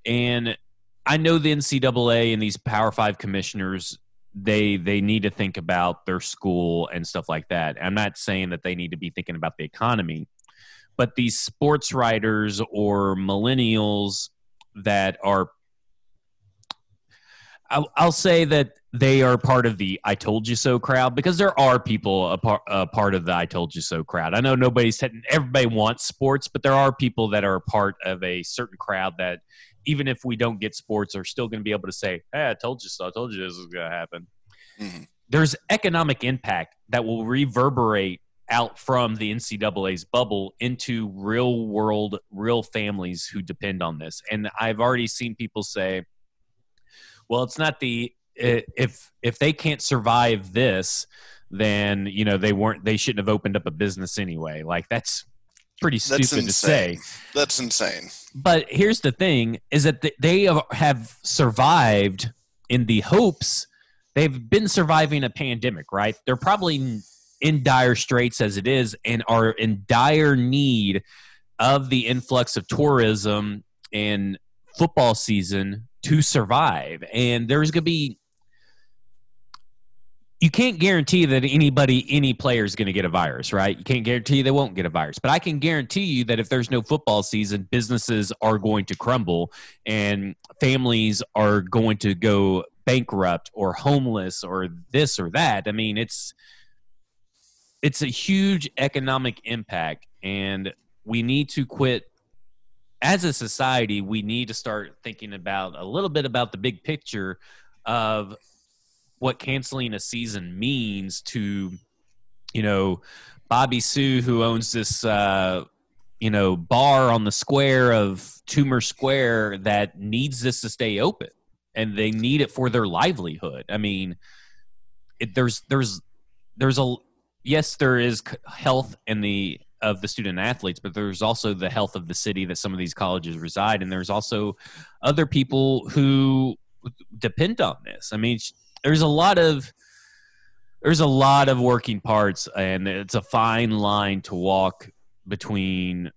And I know the N C double A and these Power Five commissioners, they they need to think about their school and stuff like that. I'm not saying that they need to be thinking about the economy, but these sports writers or millennials that are I'll say that they are part of the I told you so crowd because there are people a, par- a part of the I told you so crowd. I know nobody's – everybody wants sports, but there are people that are a part of a certain crowd that even if we don't get sports are still going to be able to say, hey, I told you so. I told you this was going to happen. Mm-hmm. There's economic impact that will reverberate out from the N C double A's bubble into real world, real families who depend on this. And I've already seen people say – well, it's not the if if they can't survive this, then you know they weren't they shouldn't have opened up a business anyway. Like that's pretty stupid that's to say. That's insane. But here's the thing: is that they have survived in the hopes they've been surviving a pandemic. Right? They're probably in dire straits as it is, and are in dire need of the influx of tourism and football season to survive. And there's going to be – you can't guarantee that anybody, any player is going to get a virus, right? You can't guarantee they won't get a virus. But I can guarantee you that if there's no football season, businesses are going to crumble and families are going to go bankrupt or homeless or this or that. I mean, it's it's a huge economic impact, and we need to quit. As a society, we need to start thinking about a little bit about the big picture of what canceling a season means to, you know, Bobby Sue, who owns this, uh, you know, bar on the square of Toomer Square that needs this to stay open, and they need it for their livelihood. I mean, it, there's, there's, there's a, yes, there is health in the, of the student athletes, but there's also the health of the city that some of these colleges reside. And there's also other people who depend on this. I mean, there's a lot of, there's a lot of working parts, and it's a fine line to walk between,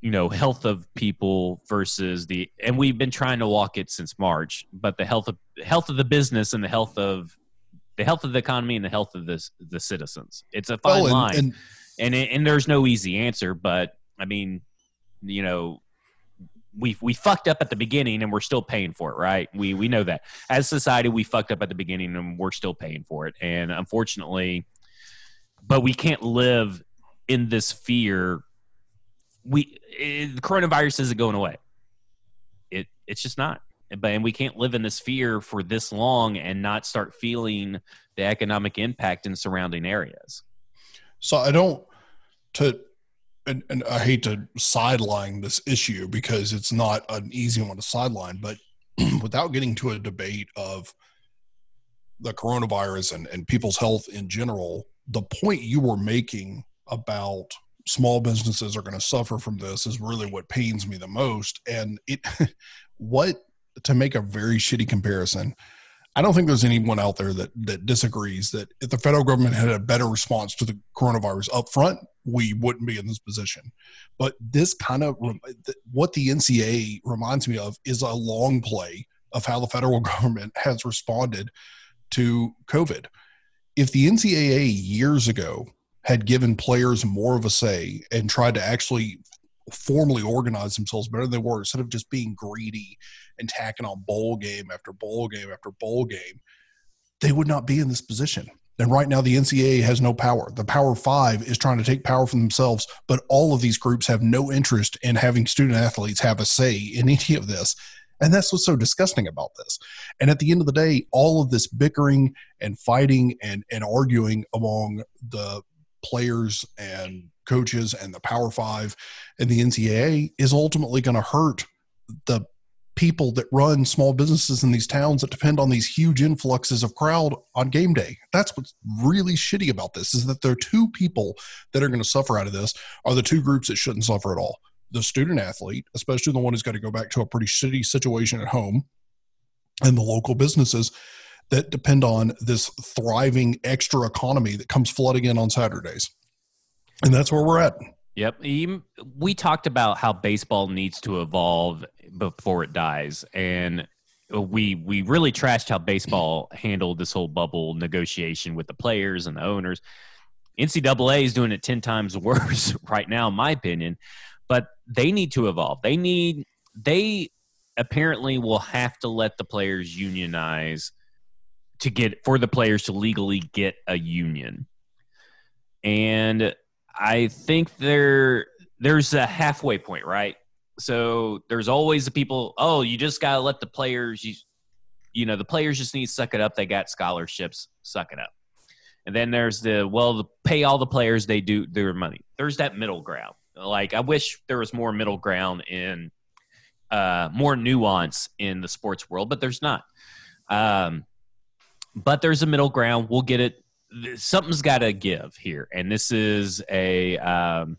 you know, health of people versus the, and we've been trying to walk it since March, but the health of health of the business and the health of the health of the economy and the health of the, the citizens. It's a fine oh, and, line. And- And and there's no easy answer, but I mean, you know, we we fucked up at the beginning and we're still paying for it, right? We we know that as society we fucked up at the beginning and we're still paying for it. And unfortunately, but we can't live in this fear. We it, the coronavirus isn't going away. It it's just not. But and we can't live in this fear for this long and not start feeling the economic impact in surrounding areas. So I don't to, and, and I hate to sideline this issue because it's not an easy one to sideline, but without getting to a debate of the coronavirus and, and people's health in general, the point you were making about small businesses are going to suffer from this is really what pains me the most. And it, what to make a very shitty comparison, I don't think there's anyone out there that that disagrees that if the federal government had a better response to the coronavirus up front, we wouldn't be in this position. But this kind of what the N C double A reminds me of is a long play of how the federal government has responded to COVID. If the N C double A years ago had given players more of a say and tried to actually formally organize themselves better than they were, instead of just being greedy and tacking on bowl game after bowl game after bowl game, they would not be in this position. And right now the N C double A has no power. The Power Five is trying to take power from themselves, but all of these groups have no interest in having student athletes have a say in any of this. And that's what's so disgusting about this. And at the end of the day, all of this bickering and fighting and, and arguing among the players and coaches and the Power Five and the N C double A is ultimately going to hurt the people that run small businesses in these towns that depend on these huge influxes of crowd on game day. That's what's really shitty about this, is that there are two people that are going to suffer out of this, are the two groups that shouldn't suffer at all. The student athlete, especially the one who's got to go back to a pretty shitty situation at home, and the local businesses that depend on this thriving extra economy that comes flooding in on Saturdays. And that's where we're at. Yep. We talked about how baseball needs to evolve before it dies. And we we really trashed how baseball handled this whole bubble negotiation with the players and the owners. N C double A is doing it ten times worse right now, in my opinion. But they need to evolve. They need – they apparently will have to let the players unionize to get – for the players to legally get a union. And – I think there there's a halfway point, right? So there's always the people, oh, you just got to let the players, you, you know, the players just need to suck it up. They got scholarships, suck it up. And then there's the, well, the, pay all the players they do their money. There's that middle ground. Like, I wish there was more middle ground in uh, more nuance in the sports world, but there's not. Um, but there's a middle ground. We'll get it. Something's got to give here, and this is a um,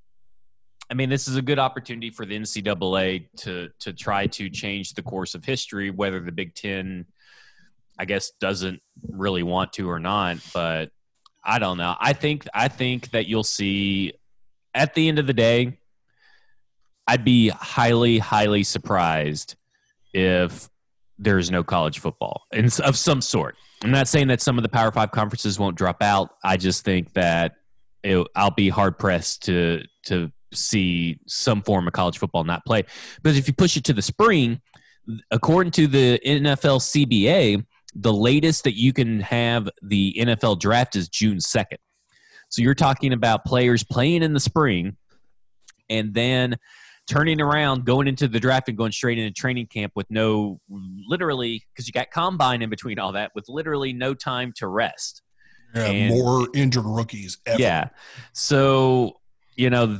– I mean, this is a good opportunity for the N C double A to to try to change the course of history, whether the Big Ten, I guess, doesn't really want to or not, but I don't know. I think I think that you'll see – at the end of the day, I'd be highly, highly surprised if there is no college football in, of some sort. I'm not saying that some of the Power Five conferences won't drop out. I just think that it, I'll be hard-pressed to to see some form of college football not played. But if you push it to the spring, according to the N F L C B A, the latest that you can have the N F L draft is June second. So you're talking about players playing in the spring and then turning around, going into the draft and going straight into training camp with no – literally – because you got combine in between all that with literally no time to rest. Yeah, and, more injured rookies ever. Yeah. So, you know,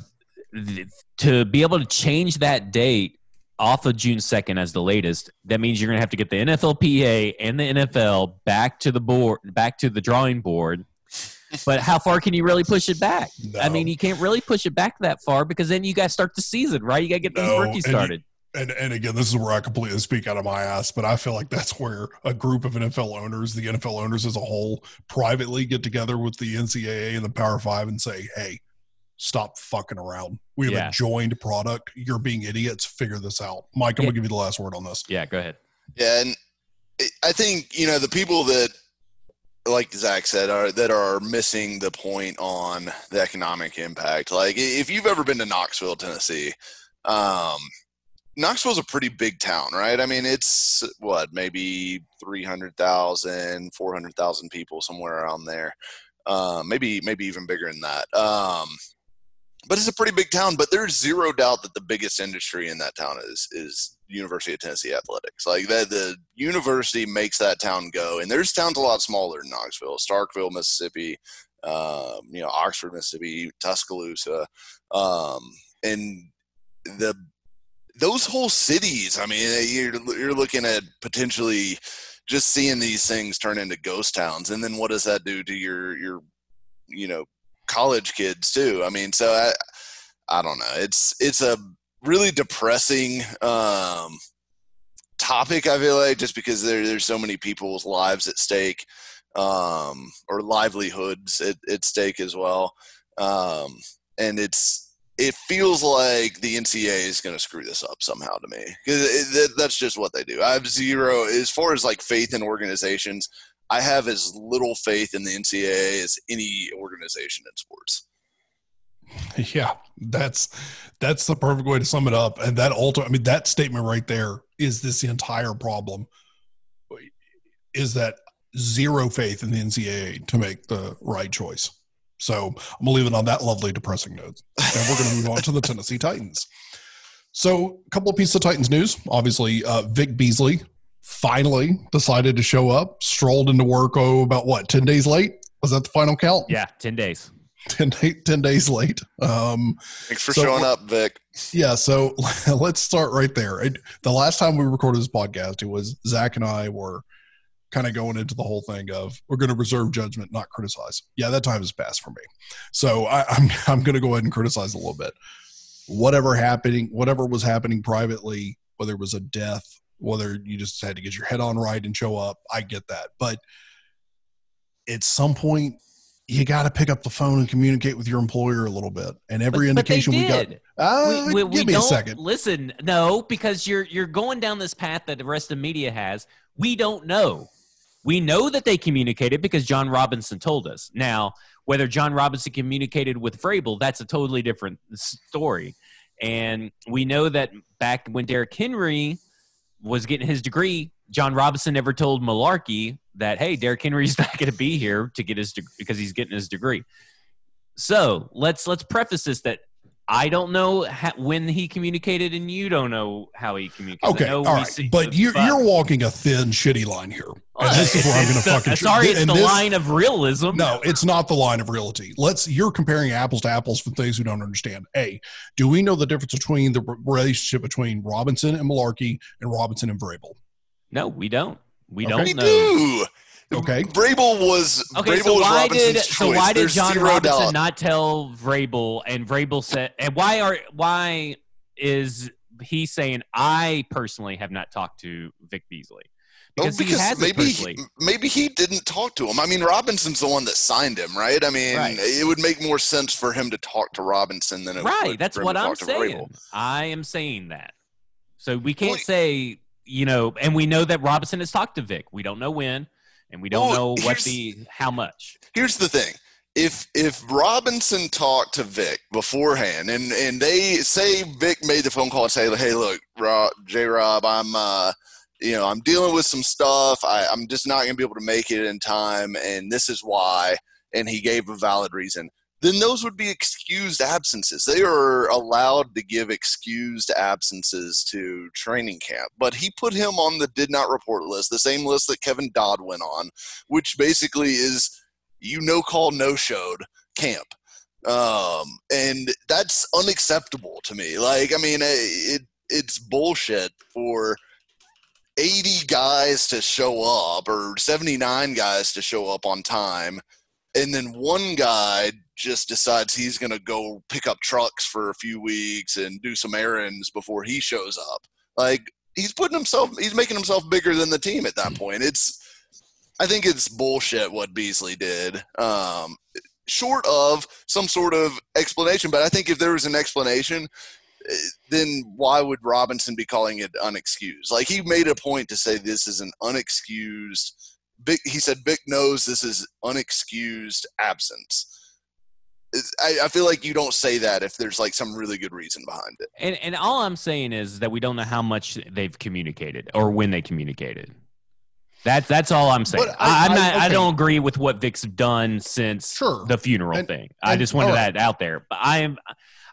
th- to be able to change that date off of June second as the latest, that means you're going to have to get the N F L P A and the N F L back to the board, back to the drawing board. But how far can you really push it back? No. I mean, you can't really push it back that far because then you got to start the season, right? You got to get no. these rookies and started. You, and, and again, this is where I completely speak out of my ass, but I feel like that's where a group of N F L owners, the N F L owners as a whole, privately get together with the N C A A and the Power Five and say, hey, stop fucking around. We have yeah. a joined product. You're being idiots. Figure this out. Mike, I'm yeah. going to give you the last word on this. Yeah, go ahead. Yeah, and I think, you know, the people that, like Zach said, are that are missing the point on the economic impact. Like, if you've ever been to Knoxville, Tennessee, um, Knoxville's a pretty big town, right? I mean, it's, what, maybe three hundred thousand, four hundred thousand people, somewhere around there. Uh, maybe maybe even bigger than that. Um, but it's a pretty big town, but there's zero doubt that the biggest industry in that town is is University of Tennessee athletics. Like, the, the university makes that town go, and there's towns a lot smaller than Knoxville, Starkville, Mississippi, um, you know, Oxford, Mississippi, Tuscaloosa, um, and the those whole cities. I mean, you're you're looking at potentially just seeing these things turn into ghost towns, and then what does that do to your your you know college kids too? I mean, so I I don't know. It's it's a really depressing um, topic, I feel like, just because there, there's so many people's lives at stake, um, or livelihoods at, at stake as well. Um, and it's it feels like the N C A A is going to screw this up somehow to me. Because that's just what they do. I have zero, as far as like faith in organizations, I have as little faith in the N C A A as any organization in sports. Yeah, that's that's the perfect way to sum it up. And that ultimate, I mean, that statement right there is this entire problem, is that zero faith in the N C A A to make the right choice. So I'm going to leave it on that lovely depressing note. And we're going to move on to the Tennessee Titans. So a couple of pieces of Titans news. Obviously, uh, Vic Beasley finally decided to show up, strolled into work, oh, about what, ten days late? Was that the final count? Yeah, ten days. ten, ten days late. Um, Thanks for so, showing up, Vic. Yeah, so let's start right there. It, the last time we recorded this podcast, it was Zach and I were kind of going into the whole thing of we're going to reserve judgment, not criticize. Yeah, that time has passed for me. So I, I'm I'm going to go ahead and criticize a little bit. Whatever happening, whatever was happening privately, whether it was a death, whether you just had to get your head on right and show up, I get that. But at some point, you got to pick up the phone and communicate with your employer a little bit. And every but, indication but we got, uh, we, we, give we me a second. Listen, no, because you're, you're going down this path that the rest of the media has. We don't know. We know that they communicated because Jon Robinson told us. Now, whether Jon Robinson communicated with Vrabel, that's a totally different story. And we know that back when Derrick Henry was getting his degree, Jon Robinson never told Malarkey that, hey, Derrick Henry's not going to be here to get his de- because he's getting his degree. So let's let's preface this that I don't know ha- when he communicated, and you don't know how he communicated. Okay, all right, but you're five. you're walking a thin, shitty line here. Well, and this is where I'm going to fucking. Sorry, it's and the this, line of realism. No, it's not the line of reality. Let's you're comparing apples to apples for things we don't understand. A, do we know the difference between the relationship between Robinson and Malarkey and Robinson and Vrabel? No, we don't. We okay. don't know. We do. Okay. Vrabel was okay, Vrabel so was why Robinson's did, choice. So why did There's Jon Robinson doubt. not tell Vrabel and Vrabel said and why are why is he saying I personally have not talked to Vic Beasley? Because, oh, because he has maybe maybe he didn't talk to him. I mean, Robinson's the one that signed him, right? I mean, right. It would make more sense for him to talk to Robinson than it right. would That's for him what to I'm talk saying. To Vrabel. I am saying that. So we can't well, say you know, and we know that Robinson has talked to Vic. We don't know when, and we don't well, know what the how much. Here's the thing. If if Robinson talked to Vic beforehand, and, and they say Vic made the phone call and say, hey, look, Rob, J-Rob, I'm uh, you know I'm dealing with some stuff. I, I'm just not going to be able to make it in time, and this is why. And he gave a valid reason. Then those would be excused absences. They are allowed to give excused absences to training camp. But he put him on the did not report list, the same list that Kevin Dodd went on, which basically is – you no call, no showed camp. Um, and that's unacceptable to me. Like, I mean, it it's bullshit for eighty guys to show up or seventy-nine guys to show up on time. And then one guy just decides he's going to go pick up trucks for a few weeks and do some errands before he shows up. Like, he's putting himself, he's making himself bigger than the team at that point. It's, I think it's bullshit what Beasley did, um, short of some sort of explanation. But I think if there was an explanation, then why would Robinson be calling it unexcused? Like, he made a point to say this is an unexcused – he said Vic knows this is unexcused absence. I, I feel like you don't say that if there's, like, some really good reason behind it. And, and all I'm saying is that we don't know how much they've communicated or when they communicated. That's that's all I'm saying. But I, I'm not. I, okay. I don't agree with what Vic's done since sure. the funeral and, thing. And, I just wanted right. that out there. But I am.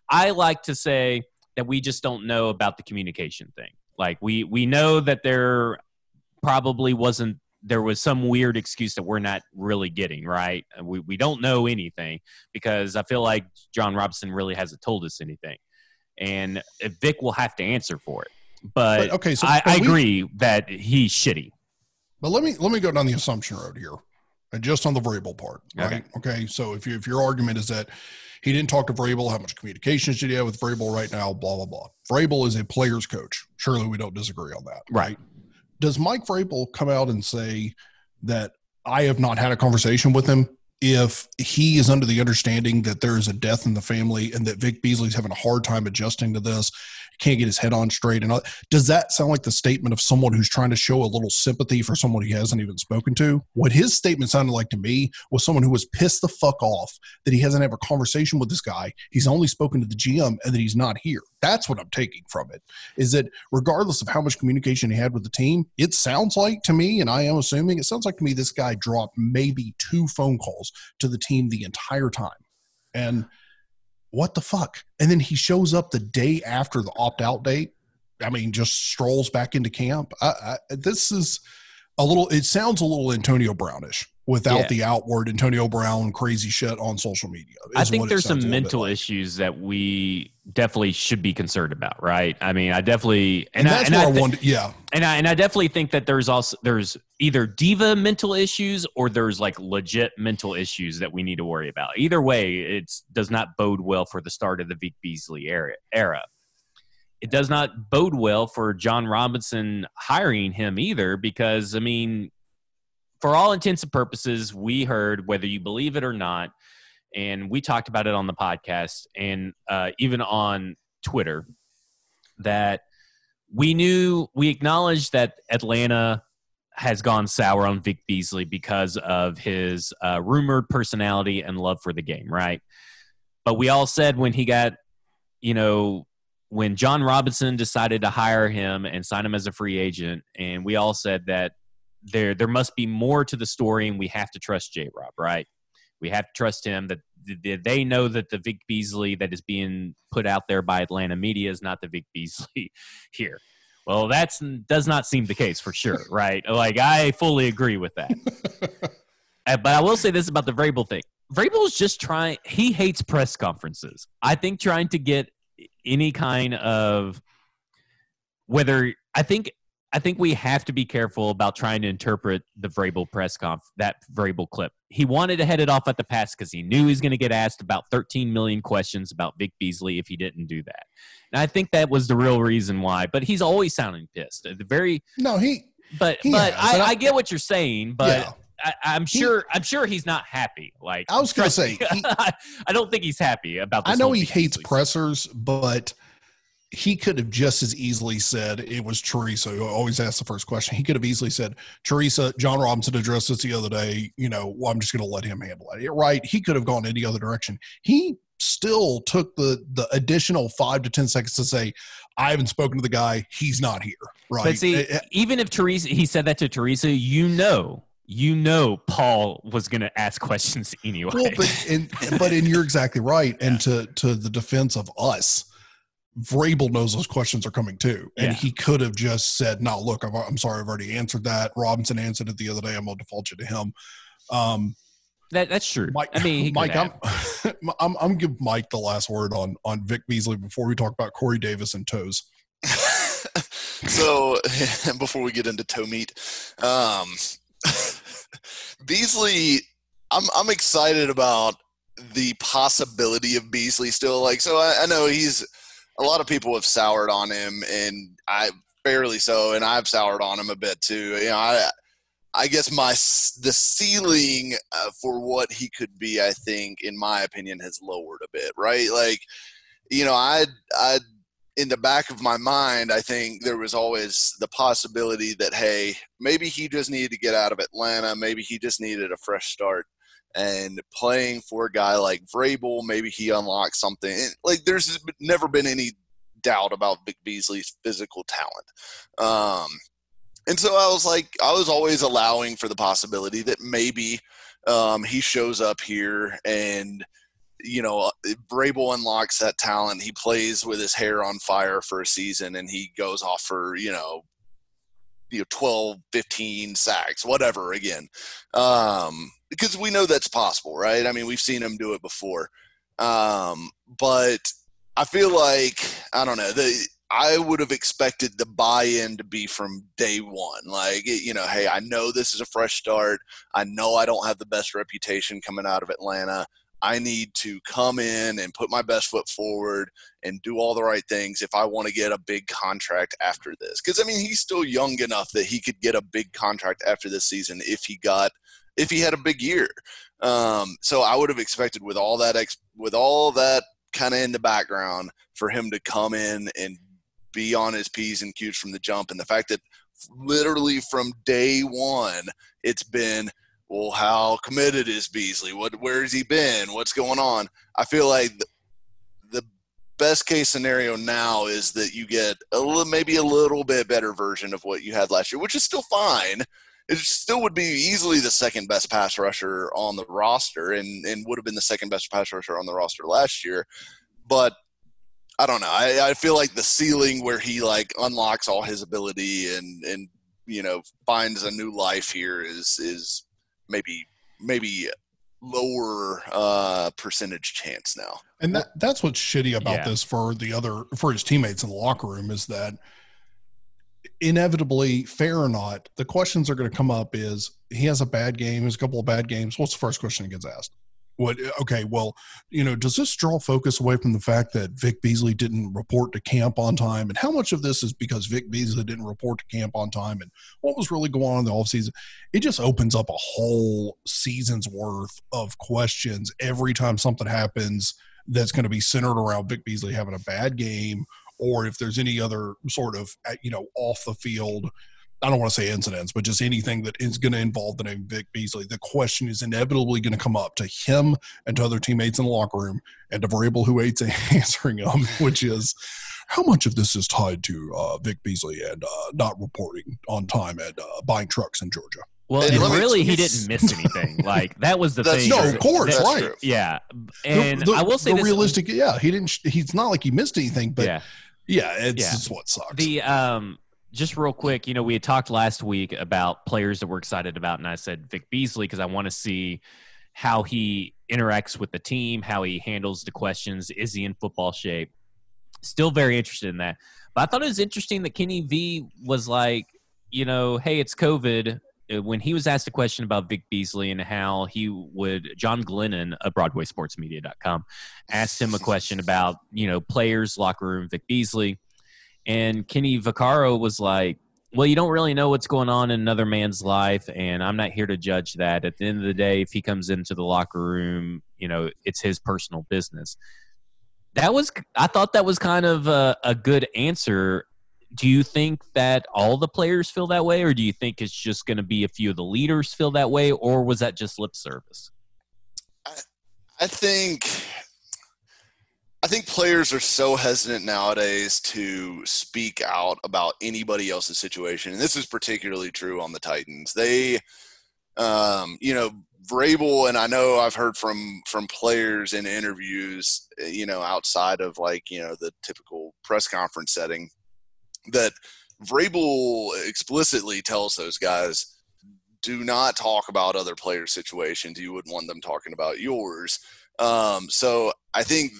I like to say that we just don't know about the communication thing. Like, we we know that there probably wasn't. There was some weird excuse that we're not really getting right. We we don't know anything because I feel like Jon Robinson really hasn't told us anything, and Vic will have to answer for it. But, but okay, so I, I we, agree that he's shitty. But let me let me go down the assumption road here, and just on the Vrabel part, right? Okay. okay, so if you if your argument is that he didn't talk to Vrabel, how much communication should he have with Vrabel right now? Blah blah blah. Vrabel is a player's coach. Surely we don't disagree on that, right? right? Does Mike Vrabel come out and say that I have not had a conversation with him if he is under the understanding that there is a death in the family and that Vic Beasley's having a hard time adjusting to this? Can't get his head on straight. And does that sound like the statement of someone who's trying to show a little sympathy for someone he hasn't even spoken to? What his statement sounded like to me was someone who was pissed the fuck off that he hasn't had a conversation with this guy. He's only spoken to the G M and that he's not here. That's what I'm taking from it, is that regardless of how much communication he had with the team, it sounds like to me, and I am assuming it sounds like to me, this guy dropped maybe two phone calls to the team the entire time. And what the fuck? And then he shows up the day after the opt-out date. I mean, just strolls back into camp. I, I, this is a little – it sounds a little Antonio Brownish without yeah. the outward Antonio Brown crazy shit on social media. I think there's some mental like. issues that we definitely should be concerned about, right? I mean, I definitely – and, and that's I, and what I, I think, wonder, yeah. And I, and I definitely think that there's also – there's either diva mental issues or there's like legit mental issues that we need to worry about. Either way, it does not bode well for the start of the Vic Beasley era. It does not bode well for Jon Robinson hiring him either because, I mean, for all intents and purposes, we heard, whether you believe it or not, and we talked about it on the podcast and uh, even on Twitter, that we knew, we acknowledged that Atlanta has gone sour on Vic Beasley because of his uh, rumored personality and love for the game, right? But we all said when he got, you know, when Jon Robinson decided to hire him and sign him as a free agent, and we all said that there there must be more to the story and we have to trust J-Rob, right? We have to trust him that they know that the Vic Beasley that is being put out there by Atlanta media is not the Vic Beasley here. Well, that's does not seem the case for sure, right? Like, I fully agree with that. But I will say this about the Vrabel thing. Vrabel is just trying – he hates press conferences. I think trying to get any kind of – whether – I think I think we have to be careful about trying to interpret the Vrabel press conf – that Vrabel clip. He wanted to head it off at the pass because he knew he was going to get asked about thirteen million questions about Vic Beasley if he didn't do that. And I think that was the real reason why. But he's always sounding pissed. The very – No, he – But, he but, has, I, but I, I get what you're saying, but yeah. – I, I'm sure. He, I'm sure he's not happy. Like I was going to say, he, I don't think he's happy about this. I know he hates pressers, but he could have just as easily said it was Teresa, who always asks the first question. He could have easily said, Teresa, Jon Robinson addressed this the other day. You know, well, I'm just going to let him handle it. Right. He could have gone any other direction. He still took the, the additional five to ten seconds to say, I haven't spoken to the guy. He's not here. Right. But see, it, even if Teresa, he said that to Teresa, you know, you know, Paul was going to ask questions anyway. Well, but, and, but and you're exactly right. And to, to the defense of us, Vrabel knows those questions are coming too. And yeah. he could have just said, no, look, I'm, I'm sorry, I've already answered that. Robinson answered it the other day. I'm going to default you to him. Um, that, that's true. Mike, I mean, Mike, I'm, I'm, I'm give Mike the last word on, on Vic Beasley before we talk about Corey Davis and toes. So before we get into toe meat, um, Beasley, I'm, I'm excited about the possibility of Beasley still. Like, so I, I know he's, a lot of people have soured on him, and I fairly so, and I've soured on him a bit too. You know, I, I guess my the ceiling uh, for what he could be, I think, in my opinion, has lowered a bit, right? Like, you know, I, I, in the back of my mind, I think there was always the possibility that, hey, maybe he just needed to get out of Atlanta, maybe he just needed a fresh start. And playing for a guy like Vrabel, maybe he unlocks something. And, like, there's never been any doubt about Vic Beasley's physical talent. Um, and so I was like, I was always allowing for the possibility that maybe um, he shows up here and, you know, Vrabel unlocks that talent. He plays with his hair on fire for a season and he goes off for, you know, you know, twelve, fifteen sacks, whatever, again. Um, because we know that's possible, right? I mean, we've seen him do it before. Um, but I feel like, I don't know, the, I would have expected the buy-in to be from day one. Like, you know, hey, I know this is a fresh start. I know I don't have the best reputation coming out of Atlanta. I need to come in and put my best foot forward and do all the right things if I want to get a big contract after this. Because, I mean, he's still young enough that he could get a big contract after this season if he got – if he had a big year. Um, so I would have expected with all that ex- with all that kind of in the background for him to come in and be on his P's and Q's from the jump. And the fact that literally from day one it's been – well, how committed is Beasley? What, where's he been? What's going on? I feel like the, the best case scenario now is that you get a little, maybe a little bit better version of what you had last year, which is still fine. It still would be easily the second best pass rusher on the roster and, and would have been the second best pass rusher on the roster last year. But I don't know. I, I feel like the ceiling where he like unlocks all his ability and, and, you know, finds a new life here is, is, maybe maybe lower uh, percentage chance now. And that, that's what's shitty about yeah. this for the other for his teammates in the locker room is that inevitably, fair or not, the questions are going to come up is he has a bad game, has a couple of bad games. What's the first question that gets asked? What? Okay, well, you know, does this draw focus away from the fact that Vic Beasley didn't report to camp on time? And how much of this is because Vic Beasley didn't report to camp on time? And what was really going on in the offseason? It just opens up a whole season's worth of questions every time something happens that's going to be centered around Vic Beasley having a bad game or if there's any other sort of, you know, off the field, I don't want to say incidents, but just anything that is going to involve the name Vic Beasley. The question is inevitably going to come up to him and to other teammates in the locker room and to Vrabel who hates answering them, which is how much of this is tied to uh, Vic Beasley and uh, not reporting on time and uh, buying trucks in Georgia. Well, and, and really, he didn't miss anything. Like that was the thing. No, of course, that's right? Yeah, and the, the, I will say the this, realistic. Yeah, he didn't. He's not like he missed anything, but yeah, yeah it's yeah. Just what sucks. The um. Just real quick, you know, we had talked last week about players that we're excited about, and I said Vic Beasley because I want to see how he interacts with the team, how he handles the questions, is he in football shape? Still very interested in that. But I thought it was interesting that Kenny V was like, you know, hey, it's COVID. When he was asked a question about Vic Beasley and how he would – John Glennon of Broadway Sports Media dot com asked him a question about, you know, players, locker room, Vic Beasley. And Kenny Vaccaro was like, well, you don't really know what's going on in another man's life, and I'm not here to judge that. At the end of the day, if he comes into the locker room, you know, it's his personal business. That was, I thought that was kind of a, a good answer. Do you think that all the players feel that way, or do you think it's just going to be a few of the leaders feel that way, or was that just lip service? I, I think, I think players are so hesitant nowadays to speak out about anybody else's situation, and this is particularly true on the Titans. They, um, you know, Vrabel, and I know I've heard from from players in interviews, you know, outside of like, you know, the typical press conference setting, that Vrabel explicitly tells those guys, do not talk about other players' situations. You wouldn't want them talking about yours. Um, so I think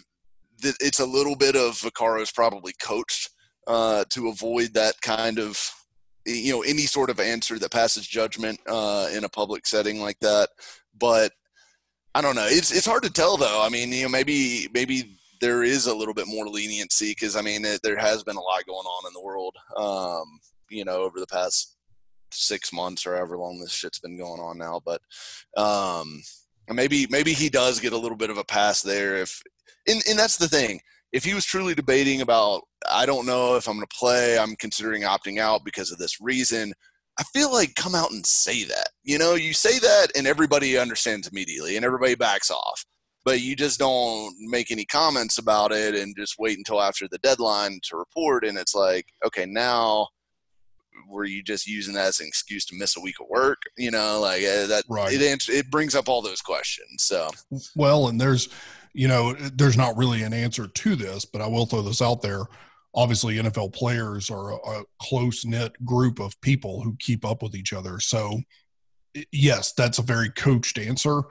that it's a little bit of Vaccaro's probably coached uh, to avoid that kind of, you know, any sort of answer that passes judgment uh, in a public setting like that. But I don't know. It's it's hard to tell though. I mean, you know, maybe maybe there is a little bit more leniency because I mean, it, there has been a lot going on in the world, um, you know, over the past six months or however long this shit's been going on now. But um, maybe maybe he does get a little bit of a pass there. If and, and that's the thing. If he was truly debating about, I don't know if I'm going to play, I'm considering opting out because of this reason, I feel like come out and say that. You know, you say that and everybody understands immediately and everybody backs off. But you just don't make any comments about it and just wait until after the deadline to report. And it's like, okay, now were you just using that as an excuse to miss a week of work? You know, like that, right. it, answer, it brings up all those questions. So, well, and there's, you know, there's not really an answer to this, but I will throw this out there. Obviously, N F L players are a, a close-knit group of people who keep up with each other. So, yes, that's a very coached answer.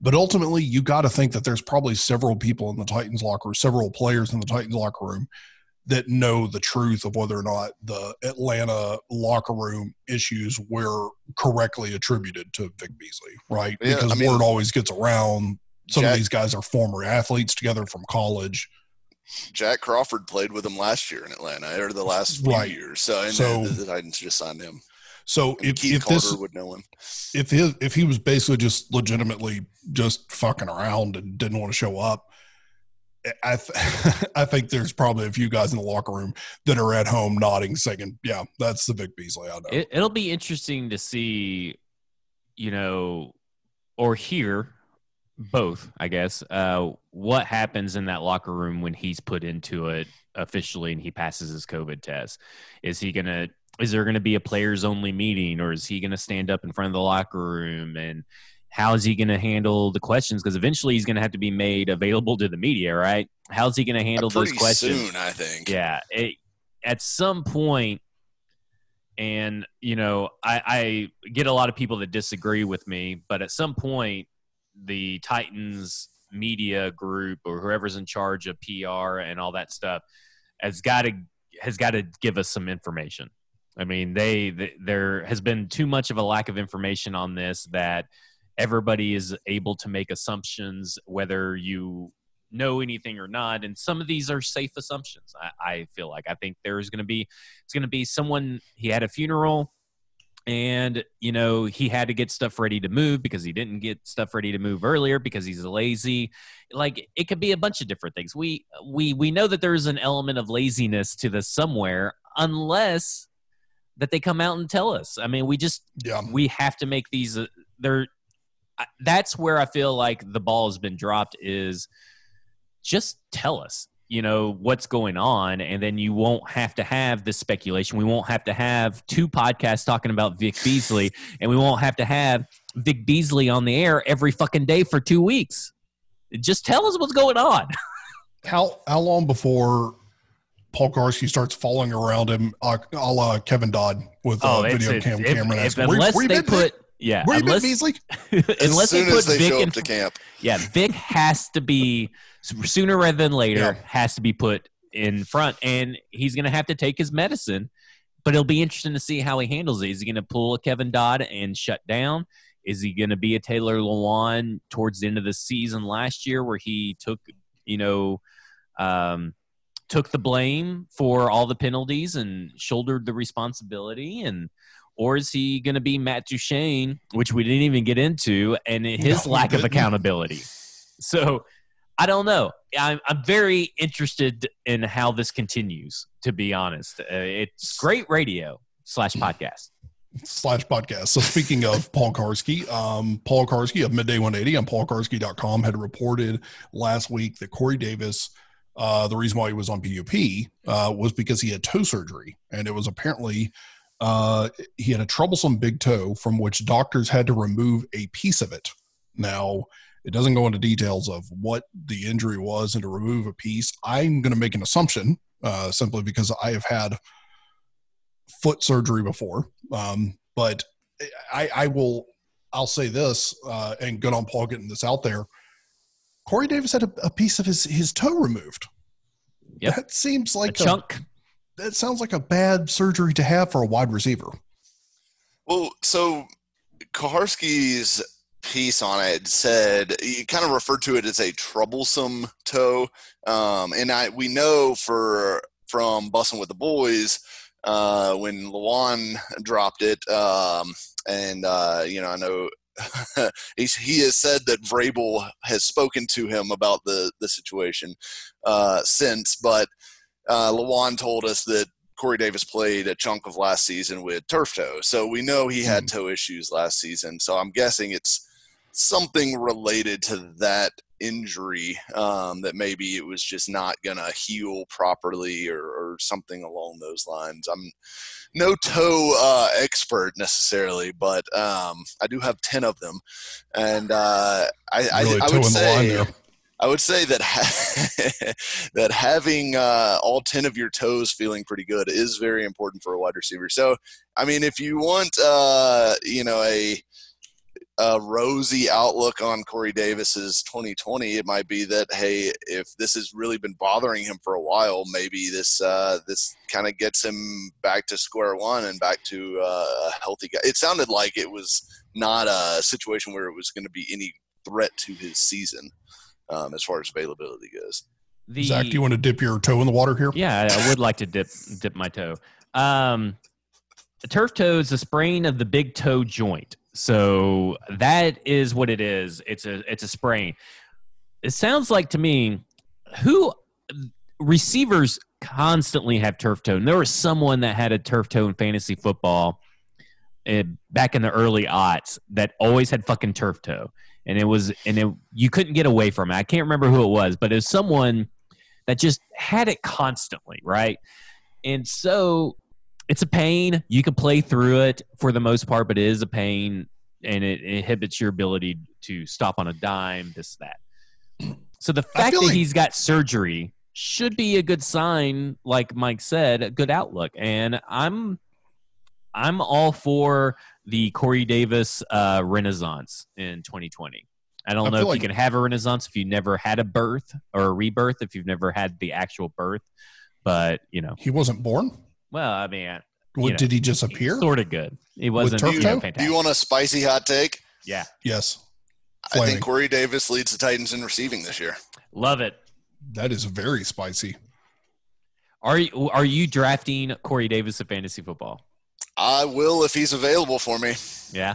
But ultimately, you got to think that there's probably several people in the Titans locker, several players in the Titans locker room that know the truth of whether or not the Atlanta locker room issues were correctly attributed to Vic Beasley, right? Yeah, because I mean, word always gets around. Some Jack, of these guys are former athletes together from college. Jack Crawford played with him last year in Atlanta, or the last right. few years. So, and so the, the Titans just signed him. So and if Keith if Carter this would know him, if his, if he was basically just legitimately just fucking around and didn't want to show up, I th- I think there's probably a few guys in the locker room that are at home nodding, saying, "Yeah, that's the Vic Beasley." I know. It, it'll be interesting to see, you know, or hear both, I guess. Uh, what happens in that locker room when he's put into it officially and he passes his COVID test? Is he gonna? Is there going to be a players-only meeting, or is he going to stand up in front of the locker room? And how is he going to handle the questions? Because eventually he's going to have to be made available to the media, right? How is he going to handle those questions? Pretty soon, I think. Yeah. It, at some point, and, you know, I, I get a lot of people that disagree with me, but at some point the Titans media group or whoever's in charge of P R and all that stuff has got to has got to give us some information. I mean, they, they there has been too much of a lack of information on this that everybody is able to make assumptions, whether you know anything or not. And some of these are safe assumptions. I, I feel like I think there's going to be it's going to be someone. He had a funeral, and you know he had to get stuff ready to move because he didn't get stuff ready to move earlier because he's lazy. Like it could be a bunch of different things. We we we know that there is an element of laziness to this somewhere, unless that they come out and tell us. I mean, we just yeah. we have to make these. Uh, they're that's where I feel like the ball has been dropped. Is just tell us, you know, what's going on, and then you won't have to have this speculation. We won't have to have two podcasts talking about Vic Beasley, and we won't have to have Vic Beasley on the air every fucking day for two weeks. Just tell us what's going on. how how long before Paul Karski starts falling around him a la Kevin Dodd with oh, uh, video it's, cam it's, camera. If, if, where, unless where they put – yeah. Where unless, you been, Beasley? unless they put they Vic in – camp. Yeah, Vic has to be – sooner rather than later yeah. has to be put in front, and he's going to have to take his medicine, but it'll be interesting to see how he handles it. Is he going to pull a Kevin Dodd and shut down? Is he going to be a Taylor Lewan towards the end of the season last year where he took, you know um, – took the blame for all the penalties and shouldered the responsibility? And or is he going to be Matt Duchene, which we didn't even get into, and his no, lack of accountability? So I don't know. I'm, I'm very interested in how this continues, to be honest. Uh, it's great radio slash podcast. Slash podcast. So speaking of Paul Karski, um, Paul Karski of Midday one eighty on paul karski dot com had reported last week that Corey Davis, uh, the reason why he was on P U P uh, was because he had toe surgery. And it was apparently uh, he had a troublesome big toe from which doctors had to remove a piece of it. Now, it doesn't go into details of what the injury was and to remove a piece. I'm going to make an assumption uh, simply because I have had foot surgery before. Um, but I, I will, I'll say this, uh, and good on Paul getting this out there. Corey Davis had a, a piece of his, his toe removed. Yep. That seems like a, a chunk. That sounds like a bad surgery to have for a wide receiver. Well, so Koharski's piece on it said you kind of referred to it as a troublesome toe, um, and I we know for from Bussin' with the Boys uh, when Lawan dropped it, um, and uh, you know I know he's, he has said that Vrabel has spoken to him about the the situation uh, since, but uh, Lawan told us that Corey Davis played a chunk of last season with turf toe, so we know he had toe issues last season. So I'm guessing it's something related to that injury, um, that maybe it was just not going to heal properly or, or something along those lines. I'm no toe uh, expert necessarily, but um, I do have ten of them. And uh, I, really I, I would say I would say that ha- that having uh, all ten of your toes feeling pretty good is very important for a wide receiver. So, I mean, if you want, uh, you know, a – a rosy outlook on Corey Davis's twenty twenty, it might be that, hey, if this has really been bothering him for a while, maybe this uh, this kind of gets him back to square one and back to uh, a healthy guy. It sounded like it was not a situation where it was going to be any threat to his season um, as far as availability goes. The, Zach, do you want to dip your toe in the water here? Yeah, I would like to dip dip my toe. Um, the turf toe is a sprain of the big toe joint. So that is what it is. It's a it's a sprain. It sounds like to me, who receivers constantly have turf toe. And there was someone that had a turf toe in fantasy football it, back in the early aughts that always had fucking turf toe, and it was and it, you couldn't get away from it. I can't remember who it was, but it was someone that just had it constantly, right? And so. It's a pain. You can play through it for the most part, but it is a pain, and it inhibits your ability to stop on a dime, this, that. So the fact that like- he's got surgery should be a good sign, like Mike said, a good outlook. And I'm I'm all for the Corey Davis uh, renaissance in twenty twenty. I don't I know if like- you can have a renaissance if you never had a birth or a rebirth, if you've never had the actual birth. But, you know. He wasn't born? Well, I mean, what, know, did he just appear? Sort of good. He wasn't. You know, do you want a spicy hot take? Yeah. Yes. Flaming. I think Corey Davis leads the Titans in receiving this year. Love it. That is very spicy. Are you are you drafting Corey Davis in fantasy football? I will if he's available for me. Yeah.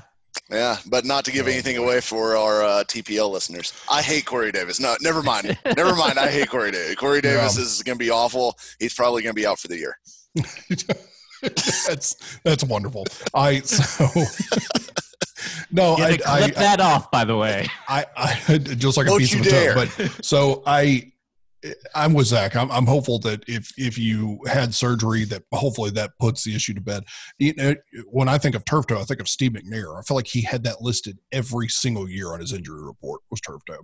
Yeah, but not to give oh, anything boy. away for our uh, T P L listeners. I hate Corey Davis. No, never mind. never mind. I hate Corey Davis. Corey Davis yeah. is going to be awful. He's probably going to be out for the year. that's that's wonderful. I so no, I clip I, that I, off. By the way, I, I just like Don't a piece of dare. Toe. But so I, I'm with Zach. I'm I'm hopeful that if if you had surgery, that hopefully that puts the issue to bed. You know, when I think of turf toe, I think of Steve McNair. I feel like he had that listed every single year on his injury report was turf toe.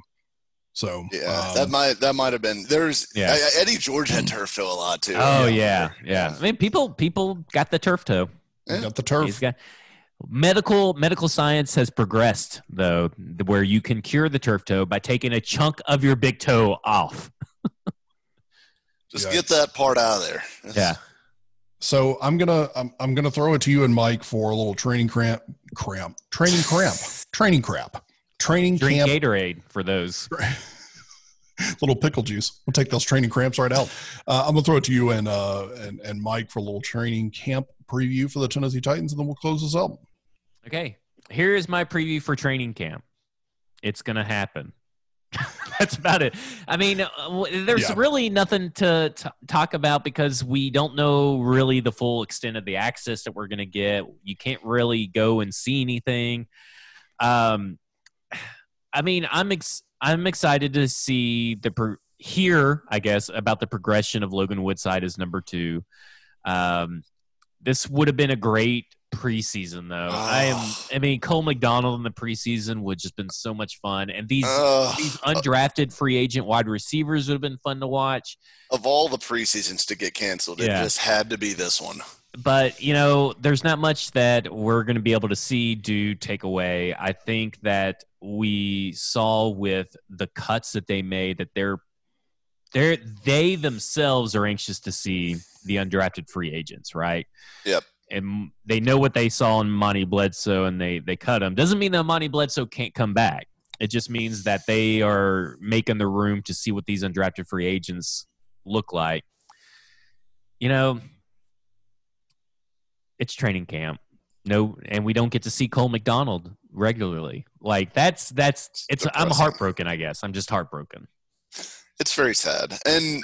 So yeah, um, that might that might have been there's yeah. I, Eddie George had turf toe a lot too. Oh yeah, yeah. yeah. I mean, people people got the turf toe. Yeah. Got the turf. Got, medical medical science has progressed though, where you can cure the turf toe by taking a chunk of your big toe off. Just yeah. get that part out of there. That's, yeah. So I'm gonna I'm I'm gonna throw it to you and Mike for a little training cramp cramp training cramp training crap. Training Drink camp. Gatorade for those. Little pickle juice. We'll take those training cramps right out. Uh, I'm going to throw it to you and, uh, and and Mike for a little training camp preview for the Tennessee Titans, and then we'll close this up. Okay. Here is my preview for training camp. It's going to happen. that's about it. I mean, there's yeah. really nothing to t- talk about because we don't know really the full extent of the access that we're going to get. You can't really go and see anything. Um, I mean, I'm ex- I'm excited to see the pro- hear, I guess, about the progression of Logan Woodside as number two. Um, this would have been a great preseason, though. Ugh. I am. I mean, Cole McDonald in the preseason would just been so much fun, and these Ugh. these undrafted free agent wide receivers would have been fun to watch. Of all the preseasons to get canceled, yeah. it just had to be this one. But you know, there's not much that we're going to be able to see, do, take away. I think that we saw with the cuts that they made that they're they they themselves are anxious to see the undrafted free agents, right? Yep. And they know what they saw in Monty Bledsoe, and they, they cut him. Doesn't mean that Monty Bledsoe can't come back. It just means that they are making the room to see what these undrafted free agents look like. You know, it's training camp. No, and we don't get to see Cole McDonald regularly. Like that's that's it's. Depressing. I'm heartbroken. I guess I'm just heartbroken. It's very sad, and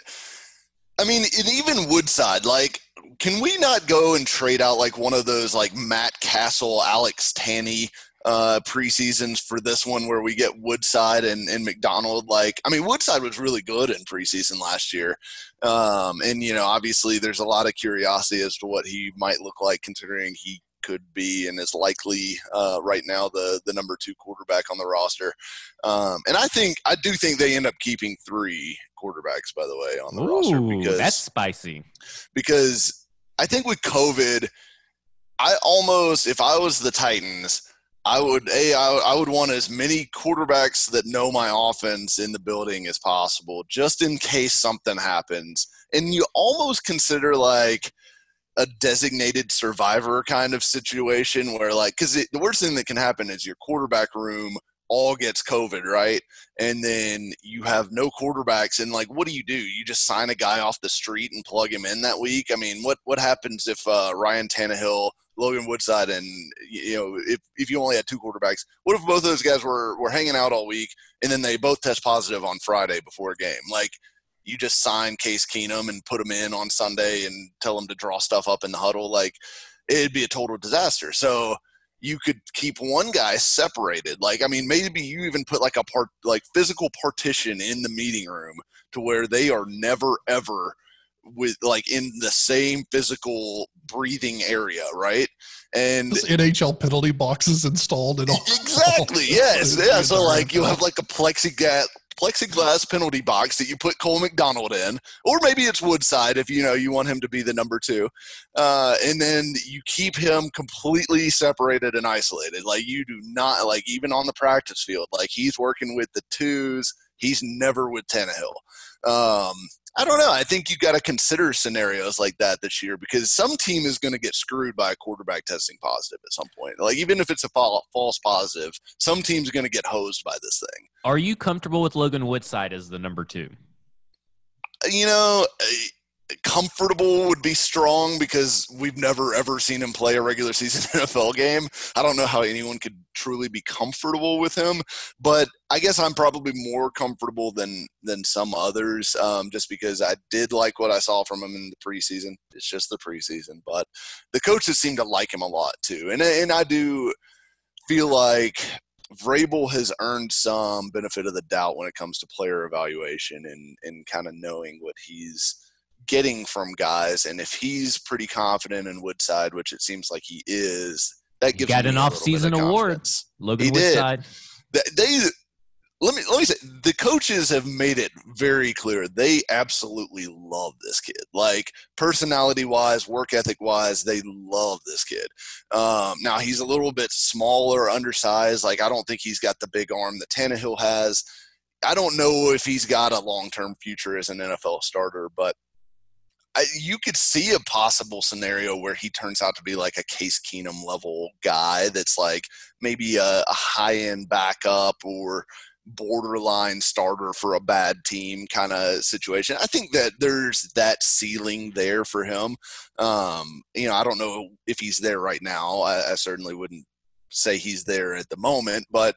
I mean, and even Woodside, like. Can we not go and trade out like one of those like Matt Castle, Alex Tanny uh, preseasons for this one where we get Woodside and, and McDonald? Like, I mean, Woodside was really good in preseason last year. Um, and, you know, obviously there's a lot of curiosity as to what he might look like considering he could be and is likely uh, right now the the number two quarterback on the roster. Um, and I think I do think they end up keeping three quarterbacks, by the way, on the Ooh, roster. Because that's spicy. Because I think with COVID, I almost, if I was the Titans, I would a I, I would want as many quarterbacks that know my offense in the building as possible, just in case something happens. And you almost consider like a designated survivor kind of situation where like, cause it, the worst thing that can happen is your quarterback room all gets COVID. Right. And then you have no quarterbacks and like, what do you do? You just sign a guy off the street and plug him in that week. I mean, what, what happens if uh, Ryan Tannehill, Logan Woodside, and you know, if, if you only had two quarterbacks, what if both of those guys were, were hanging out all week and then they both test positive on Friday before a game? Like, you just sign Case Keenum and put him in on Sunday and tell him to draw stuff up in the huddle. Like, it'd be a total disaster. So you could keep one guy separated. Like, I mean, maybe you even put like a part, like physical partition in the meeting room to where they are never, ever with like in the same physical breathing area. Right. And just N H L penalty boxes installed and all. Exactly. Yes. Yeah. So like you'll have like a plexiglass, plexiglass penalty box that you put Cole McDonald in, or maybe it's Woodside if you know you want him to be the number two, uh, and then you keep him completely separated and isolated. Like you do not, like even on the practice field, like he's working with the twos, he's never with Tannehill. Um, I don't know. I think you got to consider scenarios like that this year because some team is going to get screwed by a quarterback testing positive at some point. Like even if it's a false positive, some team's going to get hosed by this thing. Are you comfortable with Logan Woodside as the number two? You know, comfortable would be strong because we've never, ever seen him play a regular season N F L game. I don't know how anyone could truly be comfortable with him, but I guess I'm probably more comfortable than, than some others um, just because I did like what I saw from him in the preseason. It's just the preseason, but the coaches seem to like him a lot too. And, and I do feel like Vrabel has earned some benefit of the doubt when it comes to player evaluation and, and kind of knowing what he's getting from guys. And if he's pretty confident in Woodside, which it seems like he is, that gives him a little bit of confidence. He got an off-season award. Logan Woodside. They, they, let me, let me say, the coaches have made it very clear. They absolutely love this kid. Like, personality-wise, work ethic-wise, they love this kid. Um, now, he's a little bit smaller, undersized. Like, I don't think he's got the big arm that Tannehill has. I don't know if he's got a long-term future as an N F L starter, but I, you could see a possible scenario where he turns out to be like a Case Keenum level guy that's like maybe a, a high-end backup or borderline starter for a bad team kind of situation. I think that there's that ceiling there for him. Um, you know, I don't know if he's there right now. I, I certainly wouldn't say he's there at the moment, but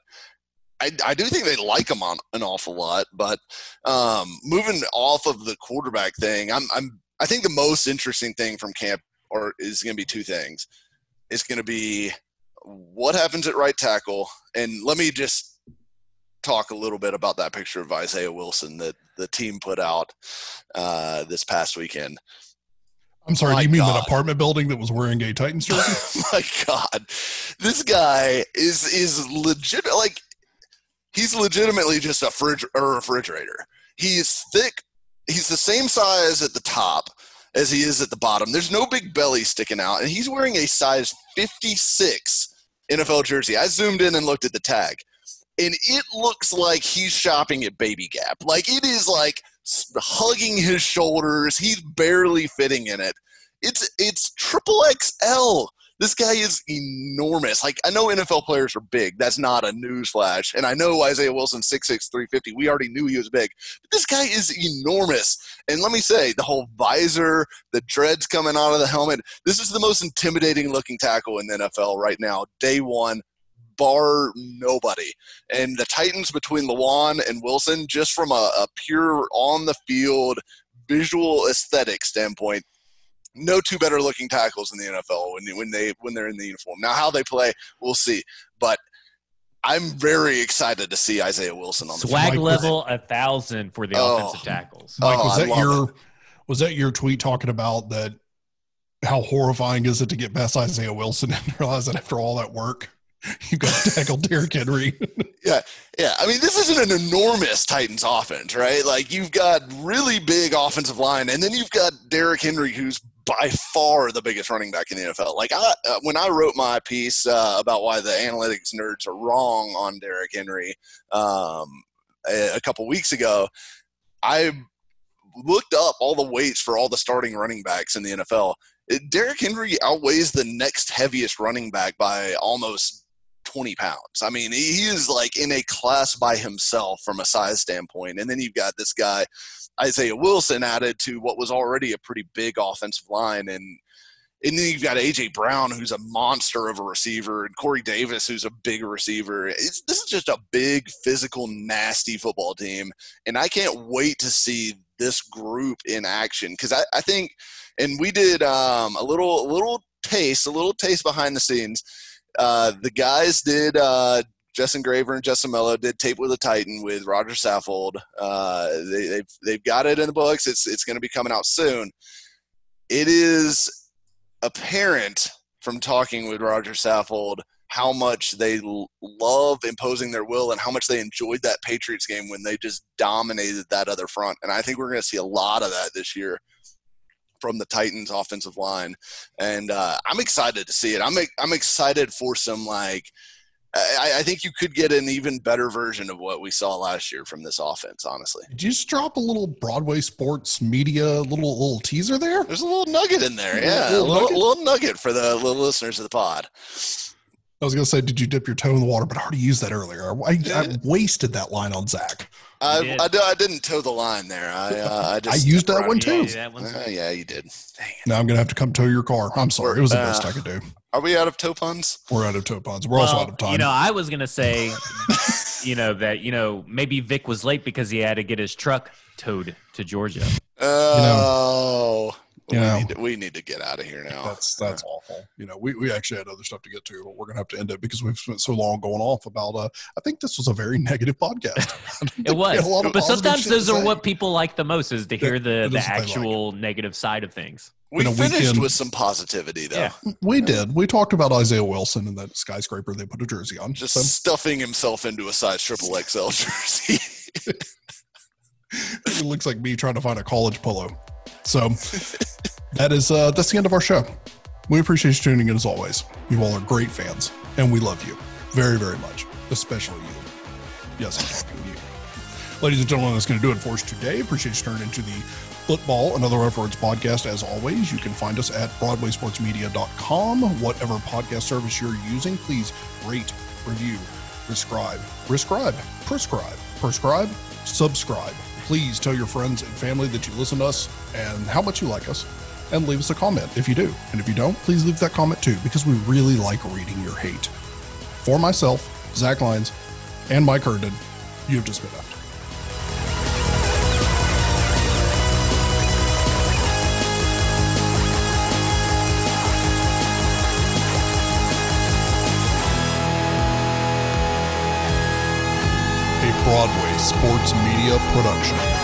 I, I do think they like him on an awful lot, but um, moving off of the quarterback thing, I'm, I'm I think the most interesting thing from camp or is going to be two things. It's going to be what happens at right tackle, and let me just talk a little bit about that picture of Isaiah Wilson that the team put out uh, this past weekend. I'm sorry, do you mean God. That apartment building that was wearing a Titans jersey? My God. This guy is is legit like he's legitimately just a fridge or refrigerator. He is thick. He's the same size at the top as he is at the bottom. There's no big belly sticking out, and he's wearing a size fifty-six N F L jersey. I zoomed in and looked at the tag, and it looks like he's shopping at Baby Gap. Like, it is like hugging his shoulders. He's barely fitting in it. It's it's triple X L. This guy is enormous. Like, I know N F L players are big. That's not a newsflash. And I know Isaiah Wilson, six six, three fifty. We already knew he was big. But this guy is enormous. And let me say, the whole visor, the dreads coming out of the helmet, this is the most intimidating-looking tackle in the N F L right now, day one, bar nobody. And the Titans between Lawan and Wilson, just from a, a pure on-the-field visual aesthetic standpoint, no two better looking tackles in the N F L when they, when they when they're in the uniform. Now how they play, we'll see. But I'm very excited to see Isaiah Wilson on the swag field. Level a thousand for the oh, offensive tackles. Mike, was oh, that your it. was that your tweet talking about that? How horrifying is it to get past Isaiah Wilson and realize that after all that work, you got to tackle Derrick Henry? yeah, yeah. I mean, this isn't an enormous Titans offense, right? Like, you've got really big offensive line, and then you've got Derrick Henry, who's by far the biggest running back in the N F L. Like, I, uh, when I wrote my piece uh, about why the analytics nerds are wrong on Derrick Henry um, a, a couple weeks ago, I looked up all the weights for all the starting running backs in the N F L. It, Derrick Henry outweighs the next heaviest running back by almost twenty pounds. I mean, he is like in a class by himself from a size standpoint. And then you've got this guy, Isaiah Wilson, added to what was already a pretty big offensive line. And, and then you've got A J Brown, who's a monster of a receiver, and Corey Davis, who's a big receiver. It's, this is just a big, physical, nasty football team. And I can't wait to see this group in action, because I, I think, and we did um, a little, a little taste, a little taste behind the scenes. Uh, the guys did, uh, Justin Graver and Justin Mello did Tape with a Titan with Roger Saffold. Uh, they, they've, they've got it in the books. It's, it's going to be coming out soon. It is apparent from talking with Roger Saffold how much they l- love imposing their will and how much they enjoyed that Patriots game when they just dominated that other front. And I think we're going to see a lot of that this year from the Titans offensive line. And uh, I'm excited to see it. I'm I'm excited for some, like, I, I think you could get an even better version of what we saw last year from this offense, honestly. Did you just drop a little Broadway Sports Media, little little teaser there? There's a little nugget in there. Yeah. A little, little, nugget? little nugget for the little listeners of the pod. I was going to say, did you dip your toe in the water? But I already used that earlier. I, I wasted that line on Zach. I, did. I, I didn't toe the line there. I uh, I, just I used that one, too. Yeah, that uh, yeah, you did. Dang it. Now I'm going to have to come tow your car. I'm sorry. It was the uh, best I could do. Are we out of toe puns? We're out of toe puns. We're well, also out of time. You know, I was going to say, you know, that, you know, maybe Vic was late because he had to get his truck towed to Georgia. Oh. You know, You we, know, need to, we need to get out of here now. That's that's yeah. awful. You know, we, we actually had other stuff to get to, but we're going to have to end it because we've spent so long going off about uh, – I think this was a very negative podcast. It was. But sometimes those are what people like the most, is to hear the, the actual like negative side of things. We finished weekend. with some positivity, though. Yeah. We yeah. did. We talked about Isaiah Wilson and that skyscraper they put a jersey on. Just so. stuffing himself into a size triple X L jersey. It looks like me trying to find a college polo. So that is uh, that's the end of our show. We appreciate you tuning in as always. You all are great fans, and we love you very, very much, especially you. Yes, I'm talking to you. Ladies and gentlemen, that's going to do it for us today. Appreciate you turning into the Football and Other F Words podcast. As always, you can find us at broadway sports media dot com. Whatever podcast service you're using, please rate, review, prescribe, prescribe, prescribe, prescribe, subscribe. Please tell your friends and family that you listen to us and how much you like us, and leave us a comment if you do. And if you don't, please leave that comment too, because we really like reading your hate. For myself, Zach Lyons, and Mike Herndon, you have just been after. Broadway Sports Media Production.